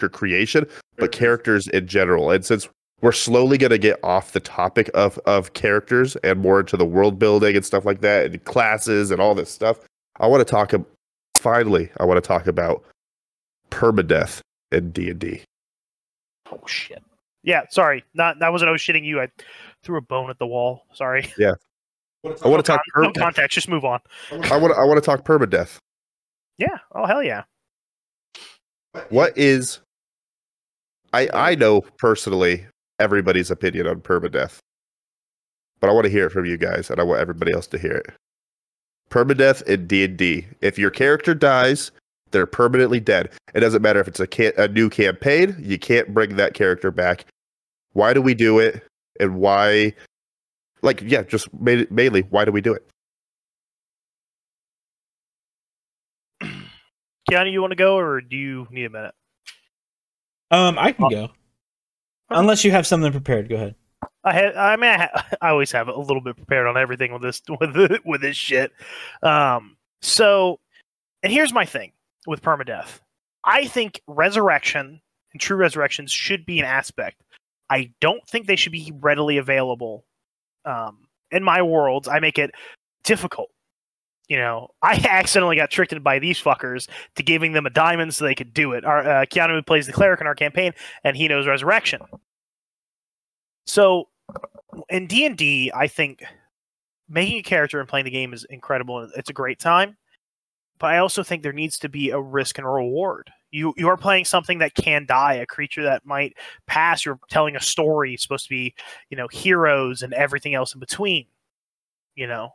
creation, but characters in general. And since we're slowly gonna get off the topic of characters and more into the world building and stuff like that, and classes and all this stuff, I want to talk about permadeath in D&D. Oh shit! Yeah, sorry, that wasn't I was shitting you. I threw a bone at the wall. Sorry. Yeah. I want to talk. No context. Just move on. I want to talk permadeath. Yeah. Oh hell yeah. What is? I know personally everybody's opinion on permadeath, but I want to hear it from you guys, and I want everybody else to hear it. Permadeath in D&D. If your character dies, they're permanently dead. It doesn't matter if it's a new campaign. You can't bring that character back. Why do we do it? And why? Like, yeah, just mainly, why do we do it? Keanu, you want to go, or do you need a minute? I can go. Unless you have something prepared, go ahead. I always have a little bit prepared on everything with this shit. So, and here's my thing with permadeath. I think resurrection and true resurrections should be an aspect. I don't think they should be readily available. In my worlds, I make it difficult. You know, I accidentally got tricked by these fuckers to giving them a diamond so they could do it. Our Keanu plays the cleric in our campaign, and he knows resurrection. So, in D&D, I think making a character and playing the game is incredible. It's a great time. But I also think there needs to be a risk and reward. You are playing something that can die, a creature that might pass. You're telling a story. It's supposed to be, you know, heroes and everything else in between, you know.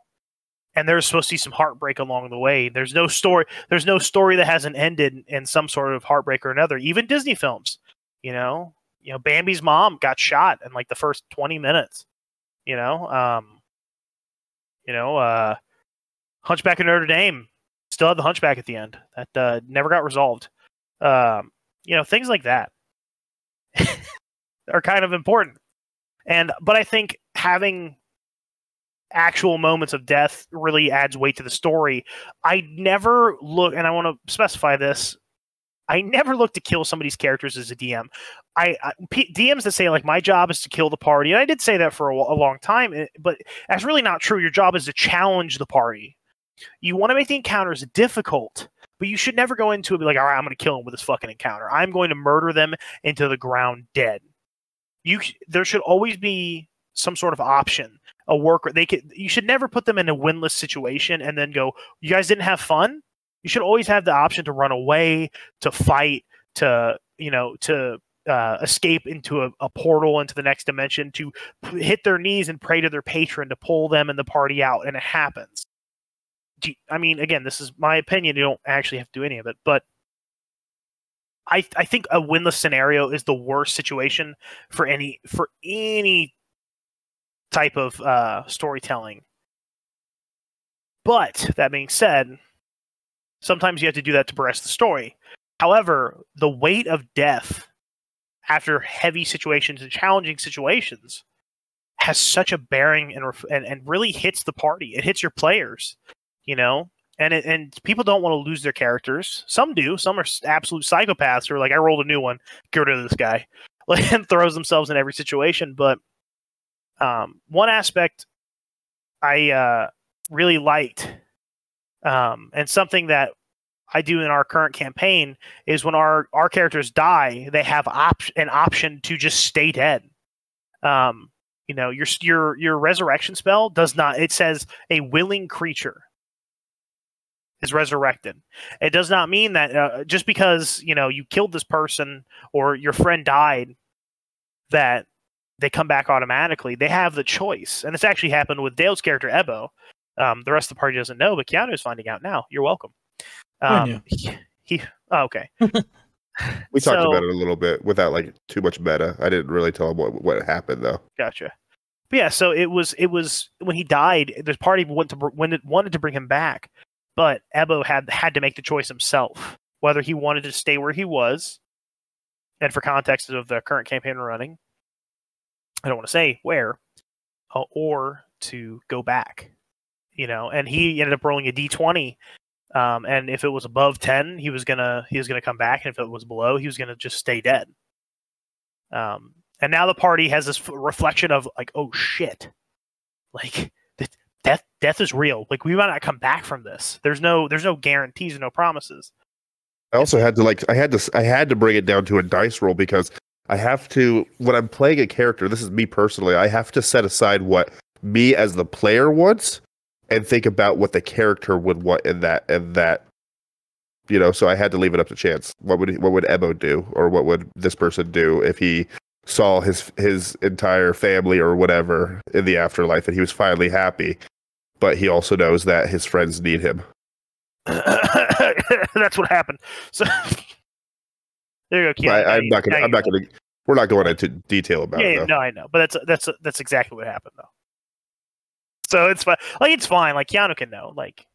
And there's supposed to be some heartbreak along the way. There's no story. There's no story that hasn't ended in some sort of heartbreak or another. Even Disney films, you know. You know, Bambi's mom got shot in like the first 20 minutes. You know, Hunchback of Notre Dame still had the Hunchback at the end. That never got resolved. You know, things like that are kind of important. But I think having actual moments of death really adds weight to the story. I want to specify this. I never look to kill somebody's characters as a DM. DMs that say like, my job is to kill the party. And I did say that for a long time, but that's really not true. Your job is to challenge the party. You want to make the encounters difficult. But you should never go into it and be like, all right, I'm going to kill them with this fucking encounter. I'm going to murder them into the ground dead. There should always be some sort of option, a worker. You should never put them in a winless situation and then go, you guys didn't have fun? You should always have the option to run away, to fight, to escape into a portal into the next dimension, to hit their knees and pray to their patron to pull them and the party out, and it happens. I mean, again, this is my opinion. You don't actually have to do any of it, but I think a winless scenario is the worst situation for any type of storytelling. But that being said, sometimes you have to do that to progress the story. However, the weight of death after heavy situations and challenging situations has such a bearing and really hits the party. It hits your players, you know, and people don't want to lose their characters. Some do. Some are absolute psychopaths who are like, I rolled a new one, get rid of this guy, and throws themselves in every situation. But one aspect I really liked, and something that I do in our current campaign, is when our characters die, they have an option to just stay dead. You know, your resurrection spell does not. It says a willing creature is resurrected. It does not mean that just because, you know, you killed this person or your friend died, that they come back automatically. They have the choice, and this actually happened with Dale's character Ebo. The rest of the party doesn't know, but Keanu is finding out now. You're welcome. Okay. We talked about it a little bit without like too much meta. I didn't really tell him what happened though. Gotcha. But yeah, so it was when he died, the party wanted to bring him back, but Ebo had to make the choice himself whether he wanted to stay where he was. And for context of the current campaign we're running, I don't want to say where, or to go back. You know, and he ended up rolling a D20. And if it was above 10, he was gonna come back, and if it was below, he was gonna just stay dead. And now the party has this reflection of like, oh shit, like death is real. Like, we might not come back from this. There's no guarantees and no promises. I also had to bring it down to a dice roll, because I have to, when I'm playing a character, this is me personally, I have to set aside what me as the player wants and think about what the character would want in that, you know. So I had to leave it up to chance. What would Ebo do, or what would this person do if he saw his entire family or whatever in the afterlife and he was finally happy, but he also knows that his friends need him. That's what happened. So there you go, Keanu. I'm not gonna. We're not going into detail about it. No, I know, but that's exactly what happened though. So it's fine. Like, it's fine. Like, Keanu can know. Like,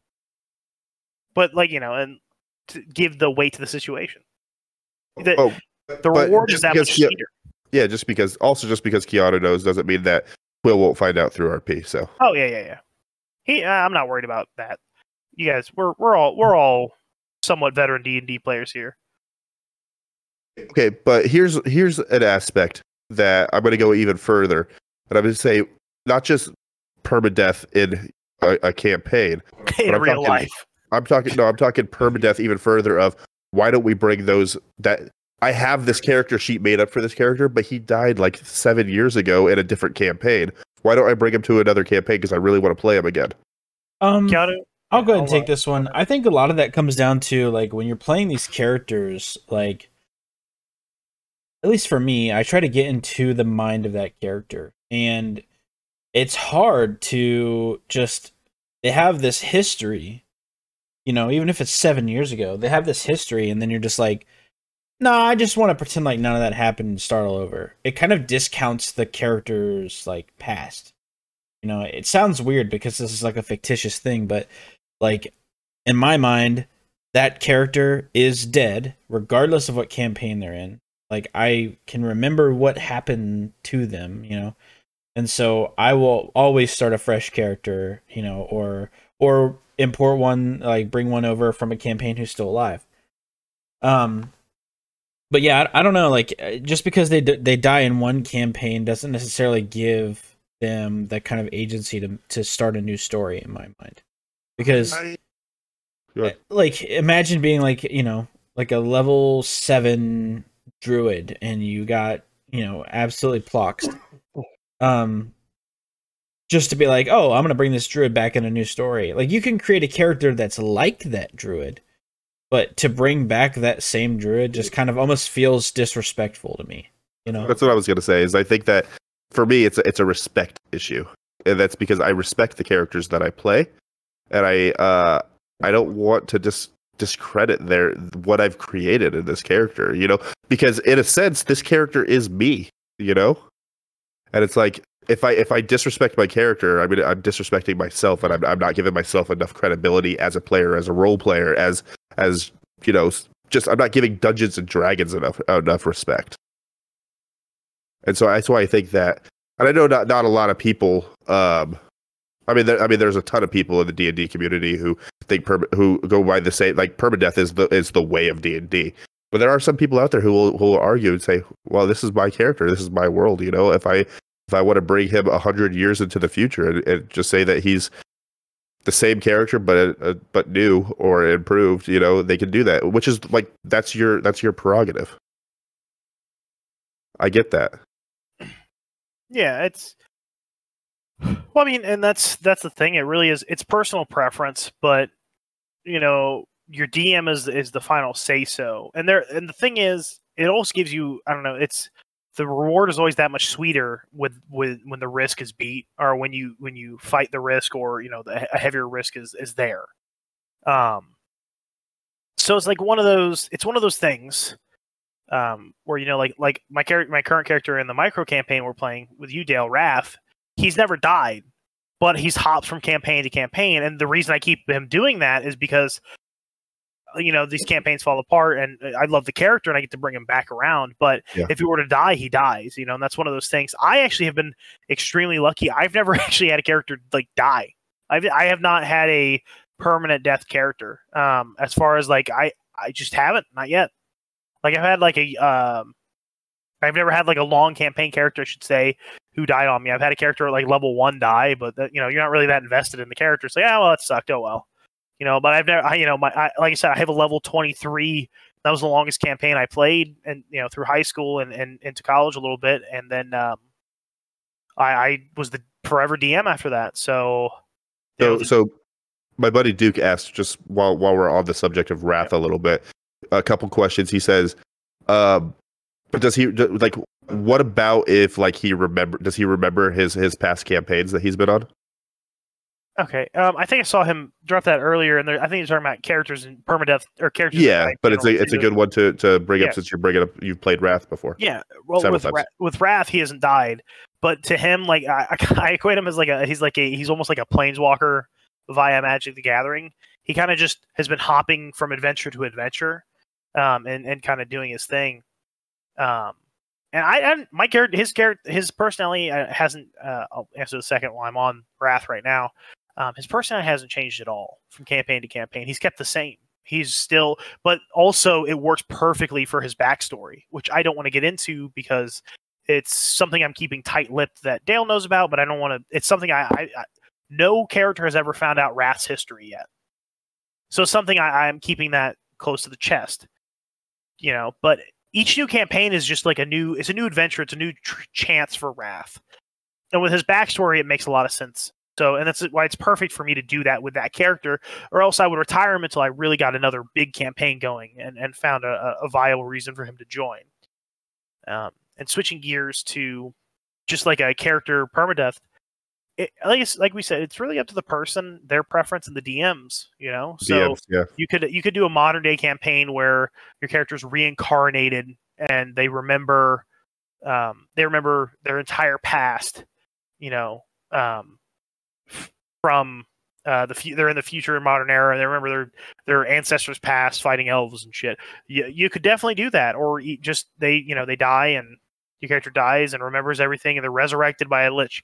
but like, you know, and to give the weight to the situation. The reward is that much sweeter. Yeah, just because Keanu knows doesn't mean that Will won't find out through RP. So. Oh yeah. I'm not worried about that. You guys, we're all somewhat veteran D&D players here. Okay, but here's an aspect that I'm going to go even further, and I'm going to say not just permadeath in a campaign. In real life. I'm talking permadeath even further of, why don't we bring those that I have this character sheet made up for this character, but he died like 7 years ago in a different campaign. Why don't I bring him to another campaign, because I really want to play him again? I'll go ahead and take this one. I think a lot of that comes down to, like, when you're playing these characters, like, at least for me, I try to get into the mind of that character, and it's hard to just, they have this history, you know, even if it's 7 years ago, they have this history, and then you're just like, nah, I just want to pretend like none of that happened and start all over. It kind of discounts the character's, like, past. You know, it sounds weird because this is like a fictitious thing, but, like, in my mind, that character is dead, regardless of what campaign they're in. Like, I can remember what happened to them, you know? And so I will always start a fresh character, you know, or import one, like bring one over from a campaign who's still alive. But yeah, I don't know. Like, just because they die in one campaign doesn't necessarily give them that kind of agency to start a new story in my mind. Because, like, imagine being like, you know, like a level 7 druid, and you got, you know, absolutely ploxed. Just to be like, oh, I'm gonna bring this druid back in a new story. Like, you can create a character that's like that druid, but to bring back that same druid just kind of almost feels disrespectful to me. You know, that's what I was gonna say. Is I think that for me, it's a respect issue, and that's because I respect the characters that I play, and I don't want to discredit what I've created in this character. You know, because in a sense, this character is me. You know. And it's like, if I disrespect my character, I mean, I'm disrespecting myself, and I'm not giving myself enough credibility as a player, as a role player, as you know, just I'm not giving Dungeons and Dragons enough respect. And so that's why I think that, and I know not a lot of people. I mean, there's a ton of people in the D&D community who think who go by the same, like, permadeath is the way of D&D. But there are some people out there who will argue and say, well, this is my character, this is my world. You know, if I want to bring him 100 years into the future and just say that he's the same character but new or improved, you know, they can do that. Which is like that's your prerogative. I get that. Yeah, it's. Well, I mean, and that's the thing. It really is. It's personal preference, but you know, your DM is the final say so. And the thing is, it also gives you, I don't know. It's the reward is always that much sweeter with when the risk is beat, or when you fight the risk, or you know, a heavier risk is there. So it's like one of those things. Where you know, like my current character in the micro campaign we're playing with you, Dale, Wrath. He's never died, but he's hopped from campaign to campaign. And the reason I keep him doing that is because, you know, these campaigns fall apart and I love the character and I get to bring him back around. But if he were to die, he dies, you know, and that's one of those things. I actually have been extremely lucky. I've never actually had a character like die. I have not had a permanent death character. As far as like, I just haven't, not yet. Like I've had like I've never had like a long campaign character, I should say, who died on me. I've had a character at like level 1 die, but that, you know, you're not really that invested in the character. It's like, oh, well, that sucked. Oh, well, you know, but I've never, like I said, I have a level 23. That was the longest campaign I played, and you know, through high school and into college a little bit. And then I was the forever DM after that. So my buddy Duke asked, just while we're on the subject of Wrath a little bit, a couple questions. He says, but does he like? What about if like he remember? Does he remember his past campaigns that he's been on? Okay, I think I saw him drop that earlier, and I think he's talking about characters in permadeath or characters. Yeah, but it's a good one to bring up since you're bringing up you've played Wrath before. Yeah, well, with Wrath he hasn't died, but to him, like I equate him as he's almost like a planeswalker via Magic the Gathering. He kind of just has been hopping from adventure to adventure, and kind of doing his thing. His personality hasn't. I'll answer the second while I'm on Wrath right now. His personality hasn't changed at all from campaign to campaign. He's kept the same. He's still, but also it works perfectly for his backstory, which I don't want to get into because it's something I'm keeping tight-lipped that Dale knows about, but I don't want to. It's something no character has ever found out Wrath's history yet. So it's something I'm keeping that close to the chest, you know, but. Each new campaign is just like it's a new adventure. It's a new chance for Wrath. And with his backstory, it makes a lot of sense. So, and that's why it's perfect for me to do that with that character, or else I would retire him until I really got another big campaign going and found a viable reason for him to join. And switching gears to just like a character permadeath, like we said, it's really up to the person, their preference, and the DMs. You know, so DMs, yeah. you could do a modern day campaign where your character's reincarnated and they remember their entire past. You know, from they're in the future in modern era. They remember their ancestors' past fighting elves and shit. You could definitely do that, or just they die and your character dies and remembers everything, and they're resurrected by a lich.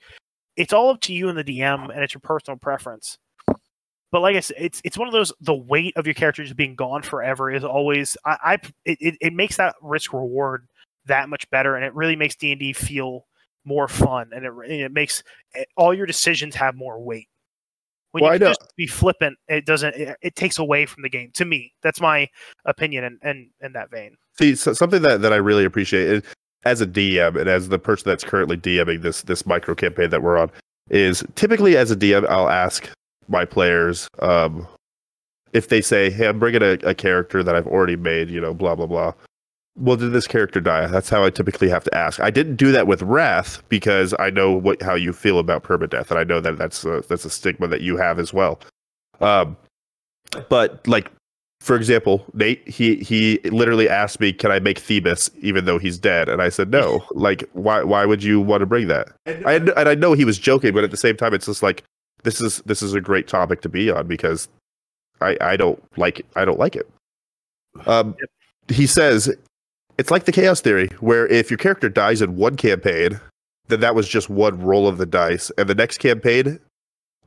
It's all up to you and the DM, and it's your personal preference. But like I said, it's one of those. The weight of your character just being gone forever is always. It makes that risk reward that much better, and it really makes D&D feel more fun, and it makes all your decisions have more weight. When you just be flippant, it doesn't. It takes away from the game. To me, that's my opinion, and that vein. See, so something that I really appreciate is. As a DM and as the person that's currently DMing this micro campaign that we're on, is typically as a DM, I'll ask my players if they say, "Hey, I'm bringing a character that I've already made," you know, blah blah blah. Well, did this character die? That's how I typically have to ask. I didn't do that with Wrath because I know how you feel about permadeath, and I know that that's a stigma that you have as well. But like. For example, Nate, he literally asked me, "Can I make Thebes even though he's dead?" And I said, "No." Like, why would you want to bring that? I know he was joking, but at the same time, it's just like this is a great topic to be on because I don't like it. He says, It's like the chaos theory, where if your character dies in one campaign, then that was just one roll of the dice, and the next campaign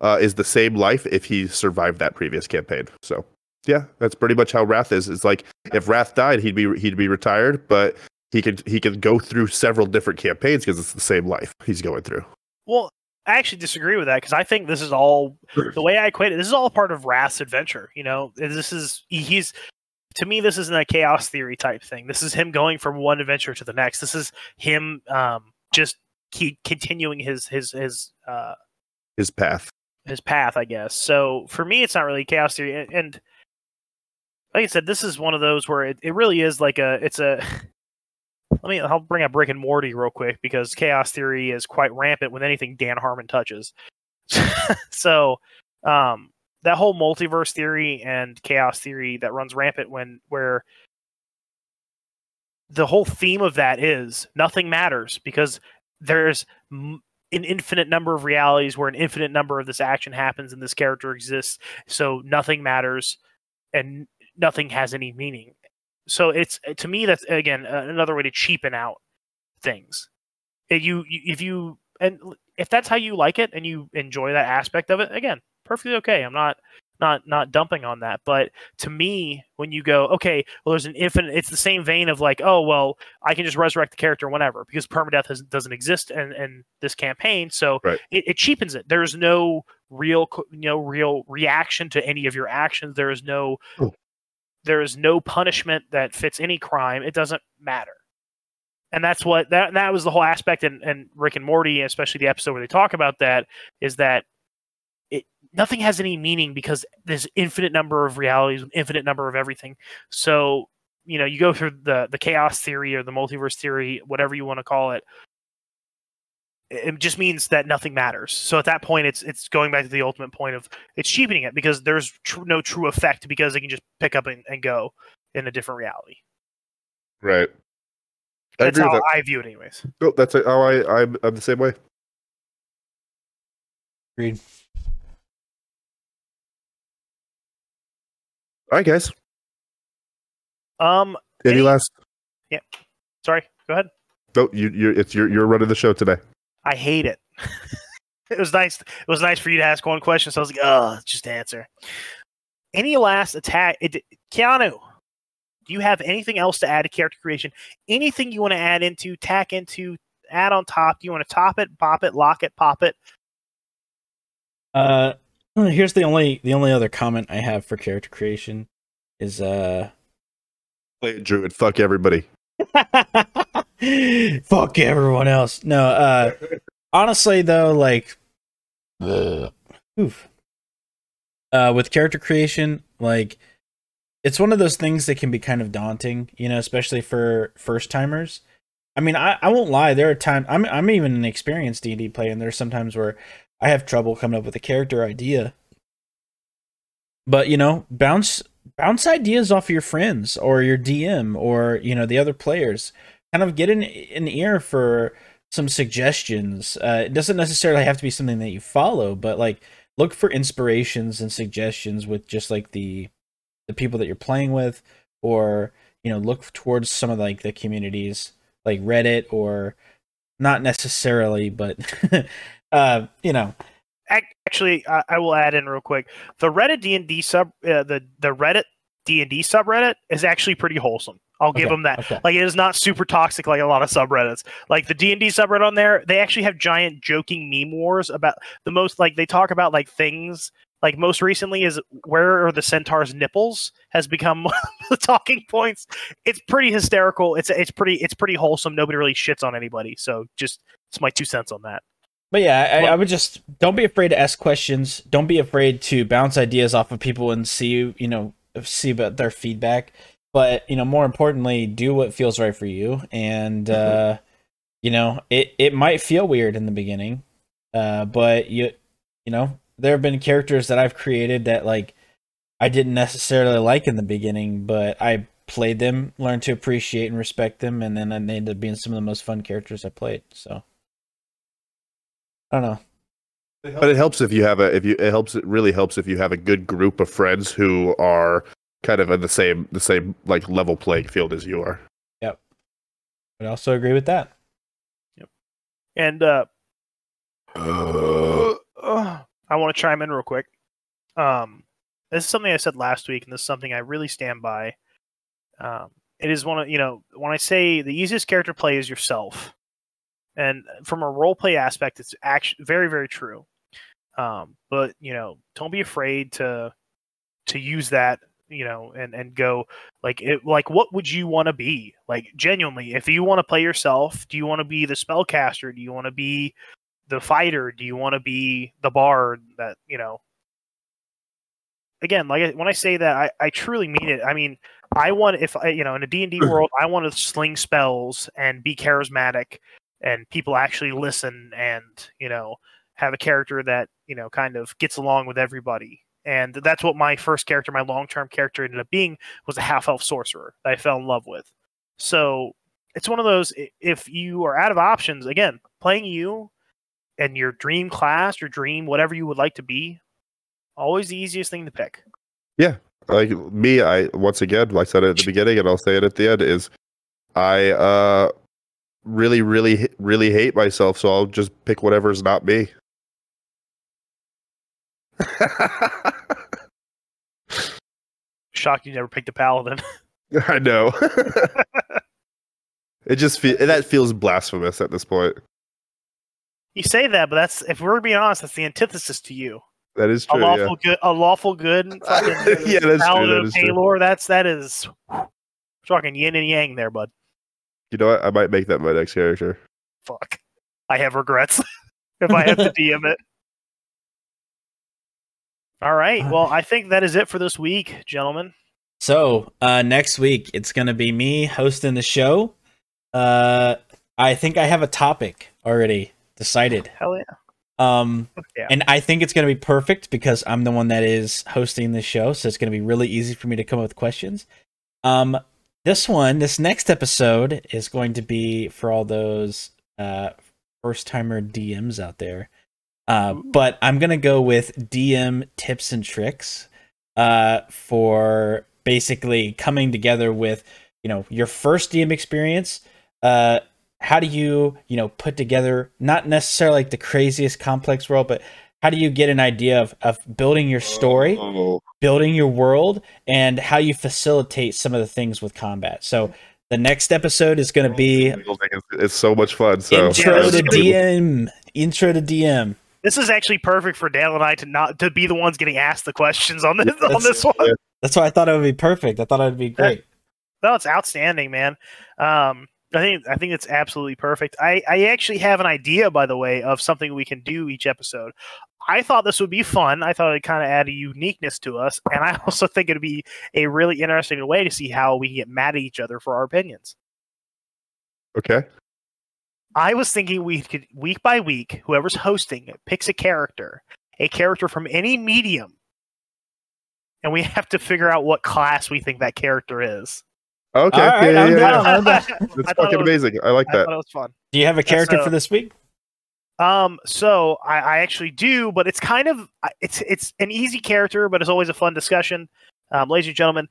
is the same life if he survived that previous campaign. So yeah, that's pretty much how Wrath is. It's like if Wrath died, he'd be retired, but he could go through several different campaigns because it's the same life he's going through. Well, I actually disagree with that, because I think this is all, the way I equate it, this is all part of Wrath's adventure. You know, to me, this isn't a chaos theory type thing. This is him going from one adventure to the next. This is him just keep continuing his path, I guess. So for me, it's not really chaos theory. And like I said, this is one of those where it really is like I'll bring up Rick and Morty real quick, because chaos theory is quite rampant with anything Dan Harmon touches. So that whole multiverse theory and chaos theory that runs rampant where the whole theme of that is nothing matters, because there's an infinite number of realities where an infinite number of this action happens and this character exists. So nothing matters and nothing has any meaning. So it's, to me, that's again another way to cheapen out things. If that's how you like it and you enjoy that aspect of it, again, perfectly okay. I'm not dumping on that. But to me, when you go, okay, well, there's an infinite. It's the same vein of like, oh well, I can just resurrect the character whenever because permadeath doesn't exist in this campaign. So right. It cheapens it. There's no real reaction to any of your actions. There is no. Ooh. There is no punishment that fits any crime. It doesn't matter. And that's what that was the whole aspect in Rick and Morty, especially the episode where they talk about that, is that nothing has any meaning because there's infinite number of realities, infinite number of everything. So, you know, you go through the chaos theory or the multiverse theory, whatever you want to call it. It just means that nothing matters. So at that point, it's going back to the ultimate point of it's cheapening it because there's no true effect because they can just pick up and go in a different reality. Right. That's how I view it anyways. Oh, that's how I'm the same way. Agreed. All right, guys. Any last? Yeah. Sorry. Go ahead. No, you're running the show today. I hate it. It was nice. It was nice for you to ask one question. So I was like, oh, just answer. Any last attack? Keanu, do you have anything else to add to character creation? Anything you want to add into, tack into, add on top? Do you want to top it, bop it, lock it, pop it? Here's the only other comment I have for character creation is play druid. Fuck everybody. Fuck everyone else. No, honestly though, like with character creation, like it's one of those things that can be kind of daunting, you know, especially for first timers. I mean, I won't lie, there are times I'm even an experienced D&D player, and there's sometimes where I have trouble coming up with a character idea. But you know, bounce ideas off of your friends or your DM or, you know, the other players. Kind of get an ear for some suggestions. It doesn't necessarily have to be something that you follow, but like look for inspirations and suggestions with just like the people that you're playing with, or you know, look towards some of like the communities like Reddit, or not necessarily, but you know. Actually, I will add in real quick. The Reddit D&D the Reddit D&D subreddit is actually pretty wholesome. I'll give them that. Okay. Like, it is not super toxic like a lot of subreddits. Like, the D&D subreddit on there, they actually have giant joking meme wars about the most, like, they talk about, like, things. Like, most recently is, where are the centaur's nipples? Has become one of the talking points. It's pretty hysterical. It's pretty wholesome. Nobody really shits on anybody. So, just, it's my 2 cents on that. But yeah, I would just, don't be afraid to ask questions. Don't be afraid to bounce ideas off of people and see about their feedback. But, you know, more importantly, do what feels right for you. And, you know, it might feel weird in the beginning, but, you know, there have been characters that I've created that, like, I didn't necessarily like in the beginning, but I played them, learned to appreciate and respect them, and then I ended up being some of the most fun characters I played. So, I don't know. But it helps if you have it really helps if you have a good group of friends who are kind of in the same like level playing field as you are. Yep. I also agree with that. Yep. And I want to chime in real quick. This is something I said last week, and this is something I really stand by. It is one of, you know, when I say the easiest character play is yourself, and from a role play aspect, it's actually very, very true. But you know, don't be afraid to use that, you know, and go like it, like what would you want to be? Like genuinely, if you want to play yourself, do you want to be the spellcaster? Do you want to be the fighter? Do you want to be the bard? That, you know, again, like when I say that, I truly mean it. I mean, I want, if I, you know, in a D&D world, I want to sling spells and be charismatic and people actually listen and, you know, have a character that, you know, kind of gets along with everybody. And that's what my first character, my long-term character ended up being, was a half-elf sorcerer that I fell in love with. So it's one of those, if you are out of options, again, playing you and your dream class, your dream, whatever you would like to be, always the easiest thing to pick. Yeah. Like me, I, once again, like I said at the beginning and I'll say it at the end, is I really, really, really hate myself, so I'll just pick whatever's not me. Shocked you never picked a paladin. I know. It just that feels blasphemous at this point. You say that, but that's, if we're being honest, that's the antithesis to you. That is true. A lawful good. Fucking, yeah, that's paladin, true. Paylor, that is. We're talking yin and yang there, bud. You know what? I might make that my next character. Fuck, I have regrets. If I have to DM it. All right. Well, I think that is it for this week, gentlemen. So next week, it's going to be me hosting the show. I think I have a topic already decided. Hell yeah. And I think it's going to be perfect because I'm the one that is hosting the show. So it's going to be really easy for me to come up with questions. This next episode is going to be for all those first-timer DMs out there. But I'm going to go with DM tips and tricks for basically coming together with, you know, your first DM experience. How do you, you know, put together not necessarily like the craziest complex world, but how do you get an idea of building your story, building your world, and how you facilitate some of the things with combat. So the next episode is going to be... It's so much fun. So. Intro to DM. This is actually perfect for Dale and I to be the ones getting asked the questions on this one. Yeah. That's why I thought it would be perfect. I thought it would be great. No, it's outstanding, man. I think it's absolutely perfect. I actually have an idea, by the way, of something we can do each episode. I thought this would be fun. I thought it'd kind of add a uniqueness to us, and I also think it'd be a really interesting way to see how we get mad at each other for our opinions. Okay. I was thinking we could, week by week, whoever's hosting picks a character from any medium, and we have to figure out what class we think that character is. Okay. Right, yeah, I'm down. That's fucking amazing. I like that. I thought it was fun. Do you have a character for this week? So I actually do, but it's kind of, it's an easy character, but it's always a fun discussion. Ladies and gentlemen,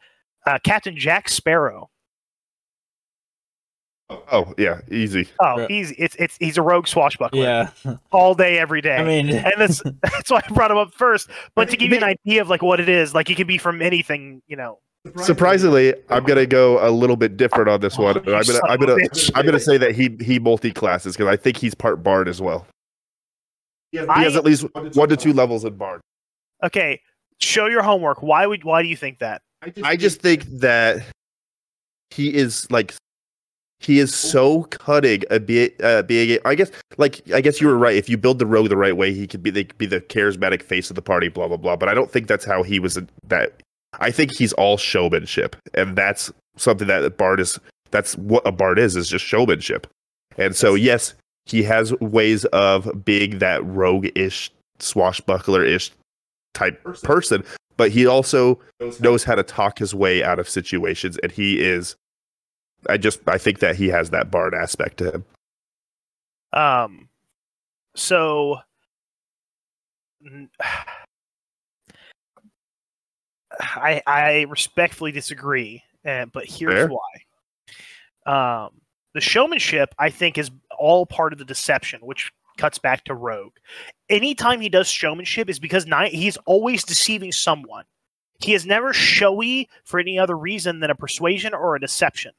Captain Jack Sparrow. Oh yeah, easy. Oh, easy. It's he's a rogue swashbuckler. Yeah, all day, every day. I mean, and that's why I brought him up first. But to give you an idea of like what it is, like it could be from anything, you know. Surprisingly, I'm gonna go a little bit different on this one. I'm gonna say that he multi-classes because I think he's part bard as well. Yeah, he has at least 1 to 2 levels in bard. Okay, show your homework. Why do you think that? I just think that he is like. He is so cutting at being. I guess you were right. If you build the rogue the right way, they could be the charismatic face of the party. Blah blah blah. But I don't think that's how he was. That I think he's all showmanship, and that's something that a bard is. That's what a bard is just showmanship. And so yes, he has ways of being that rogue-ish, swashbuckler-ish type person. But he also knows how to talk his way out of situations, and he is. I think that he has that bard aspect to him. So I respectfully disagree, but here's why. The showmanship, I think, is all part of the deception, which cuts back to Rogue. Anytime he does showmanship is because he's always deceiving someone. He is never showy for any other reason than a persuasion or a deception.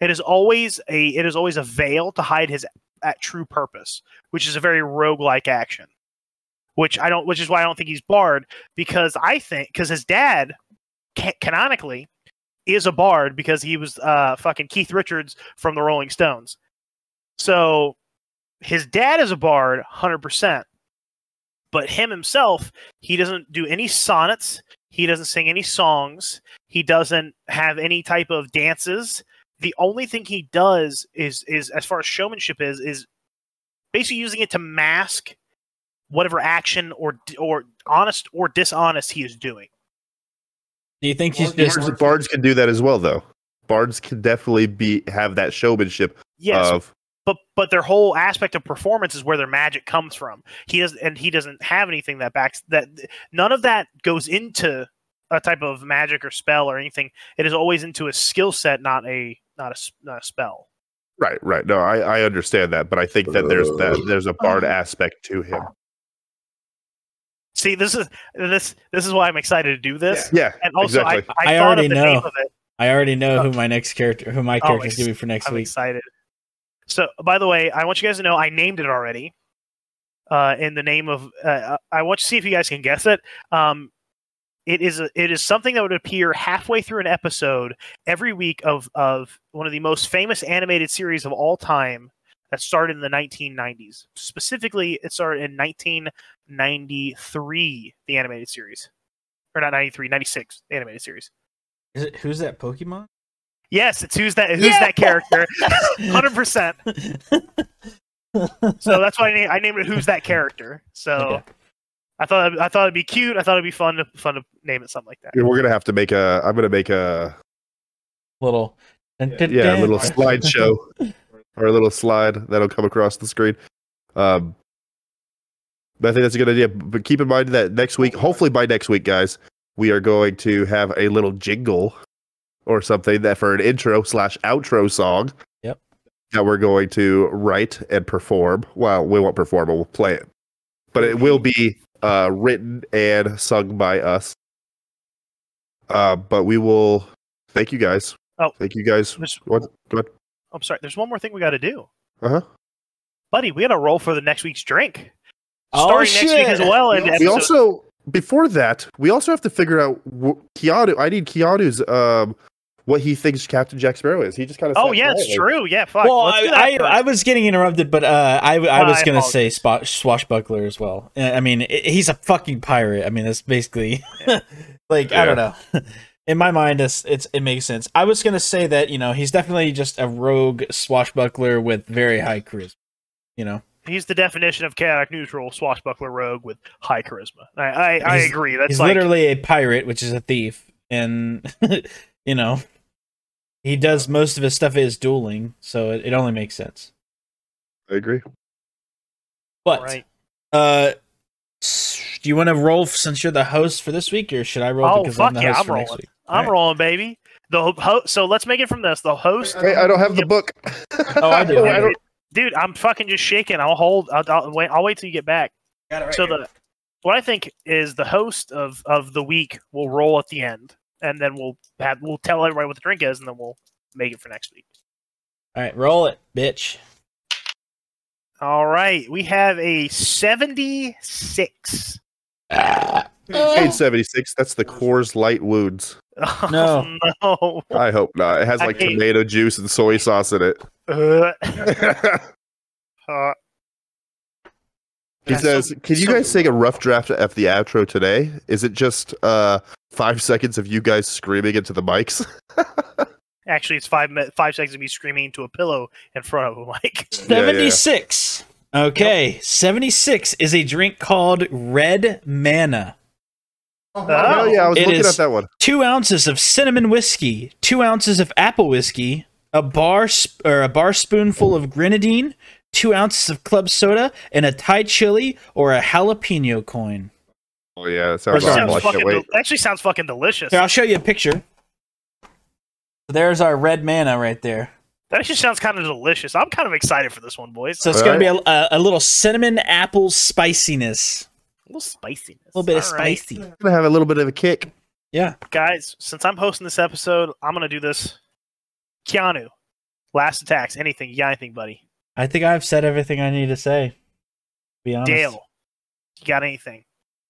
It is always a veil to hide his true purpose, which is a very roguelike action. Which is why I don't think he's Bard, because his dad canonically is a Bard because he was fucking Keith Richards from the Rolling Stones. So his dad is a Bard 100%, but himself, he doesn't do any sonnets. He doesn't sing any songs. He doesn't have any type of dances. The only thing he does is as far as showmanship is basically using it to mask whatever action or honest or dishonest he is doing. Do you think he's just... Bards can do that as well, though. Bards can definitely have that showmanship. Yes, of... but their whole aspect of performance is where their magic comes from. He doesn't have anything that backs that. None of that goes into a type of magic or spell or anything. It is always into a skill set, not a spell. Right. No, I understand that, but I think that there's a Bard aspect to him. See, this is why I'm excited to do this. Yeah, and also exactly. I thought of the name of it. I already know who my character is going to be for next week. I'm excited. So, by the way, I want you guys to know I named it already. In the name of, I want you to see if you guys can guess it. It is something that would appear halfway through an episode every week of one of the most famous animated series of all time that started in the 1990s. Specifically, it started in 1993, the animated series. Or not 93, 96, the animated series. Is it Who's That Pokemon? Yes, it's Who's That Character. 100%. So that's why I named it Who's That Character. So... Okay. I thought it'd be cute. I thought it'd be fun to name it something like that. We're gonna have to make a. I'm gonna make a little, a little slideshow or a little slide that'll come across the screen. I think that's a good idea. But keep in mind that next week, hopefully by next week, guys, we are going to have a little jingle or something that for an intro/outro song. Yep. That we're going to write and perform. Well, we won't perform, but we'll play it. But it will be. Written and sung by us. But we will thank you guys. Oh, thank you guys. What? I'm sorry. There's one more thing we got to do. Uh-huh. Buddy, we got to roll for the next week's drink. Starting next week as well. And we also, before that, we also have to figure out Keanu. I need Keanu's, what he thinks Captain Jack Sparrow is. He just kind of... Oh, yeah, it's true. Yeah, fuck. Well, I was getting interrupted, but I was going to say swashbuckler as well. I mean, he's a fucking pirate. I mean, that's basically... Yeah. I don't know. In my mind, it makes sense. I was going to say that, he's definitely just a rogue swashbuckler with very high charisma, He's the definition of chaotic neutral swashbuckler rogue with high charisma. I agree. That's he's literally a pirate, which is a thief, and, He does most of his stuff is dueling, so it only makes sense. I agree. But, do you want to roll since you're the host for this week, or should I roll because I'm the host for next week? I'm rolling, baby. So let's make it from this. The host. Hey, I don't have the book. Oh, I do. Dude, I'm fucking just shaking. I'll wait till you get back. Got it right so here. What I think is the host of the week will roll at the end. And then we'll tell everybody what the drink is, and then we'll make it for next week. All right, roll it, bitch. All right, we have a 76. Page 76. That's the Coors Light Wounds. Oh, no, I hope not. It has tomato juice and soy sauce in it. He says, "Can you guys sing a rough draft of the outro today? Is it just 5 seconds of you guys screaming into the mics?" Actually, it's 5 seconds of me screaming into a pillow in front of a mic. 76. Yeah. Okay, yep. 76 is a drink called Red Mana. Oh yeah, I was looking at that one. 2 ounces of cinnamon whiskey, 2 ounces of apple whiskey, a bar spoonful of grenadine. 2 ounces of club soda and a Thai chili or a jalapeno coin. Oh yeah, that sounds fucking delicious. Here, I'll show you a picture. There's our Red Mana right there. That actually sounds kind of delicious. I'm kind of excited for this one, boys. So it's going to be a little cinnamon apple spiciness. A little spiciness. A little bit of spicy. I'm going to have a little bit of a kick. Yeah. Guys, since I'm hosting this episode, I'm going to do this. Keanu, last attacks, anything. You got anything, buddy? I think I've said everything I need to say, to be honest. Dale, you got anything?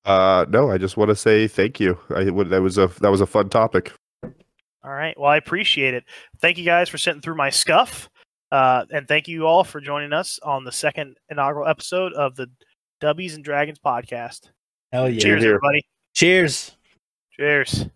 No, I just want to say thank you. That was a fun topic. All right. Well, I appreciate it. Thank you guys for sitting through my scuff. And thank you all for joining us on the second inaugural episode of the Dubbies and Dragons podcast. Hell yeah. Cheers, everybody. Cheers. Cheers.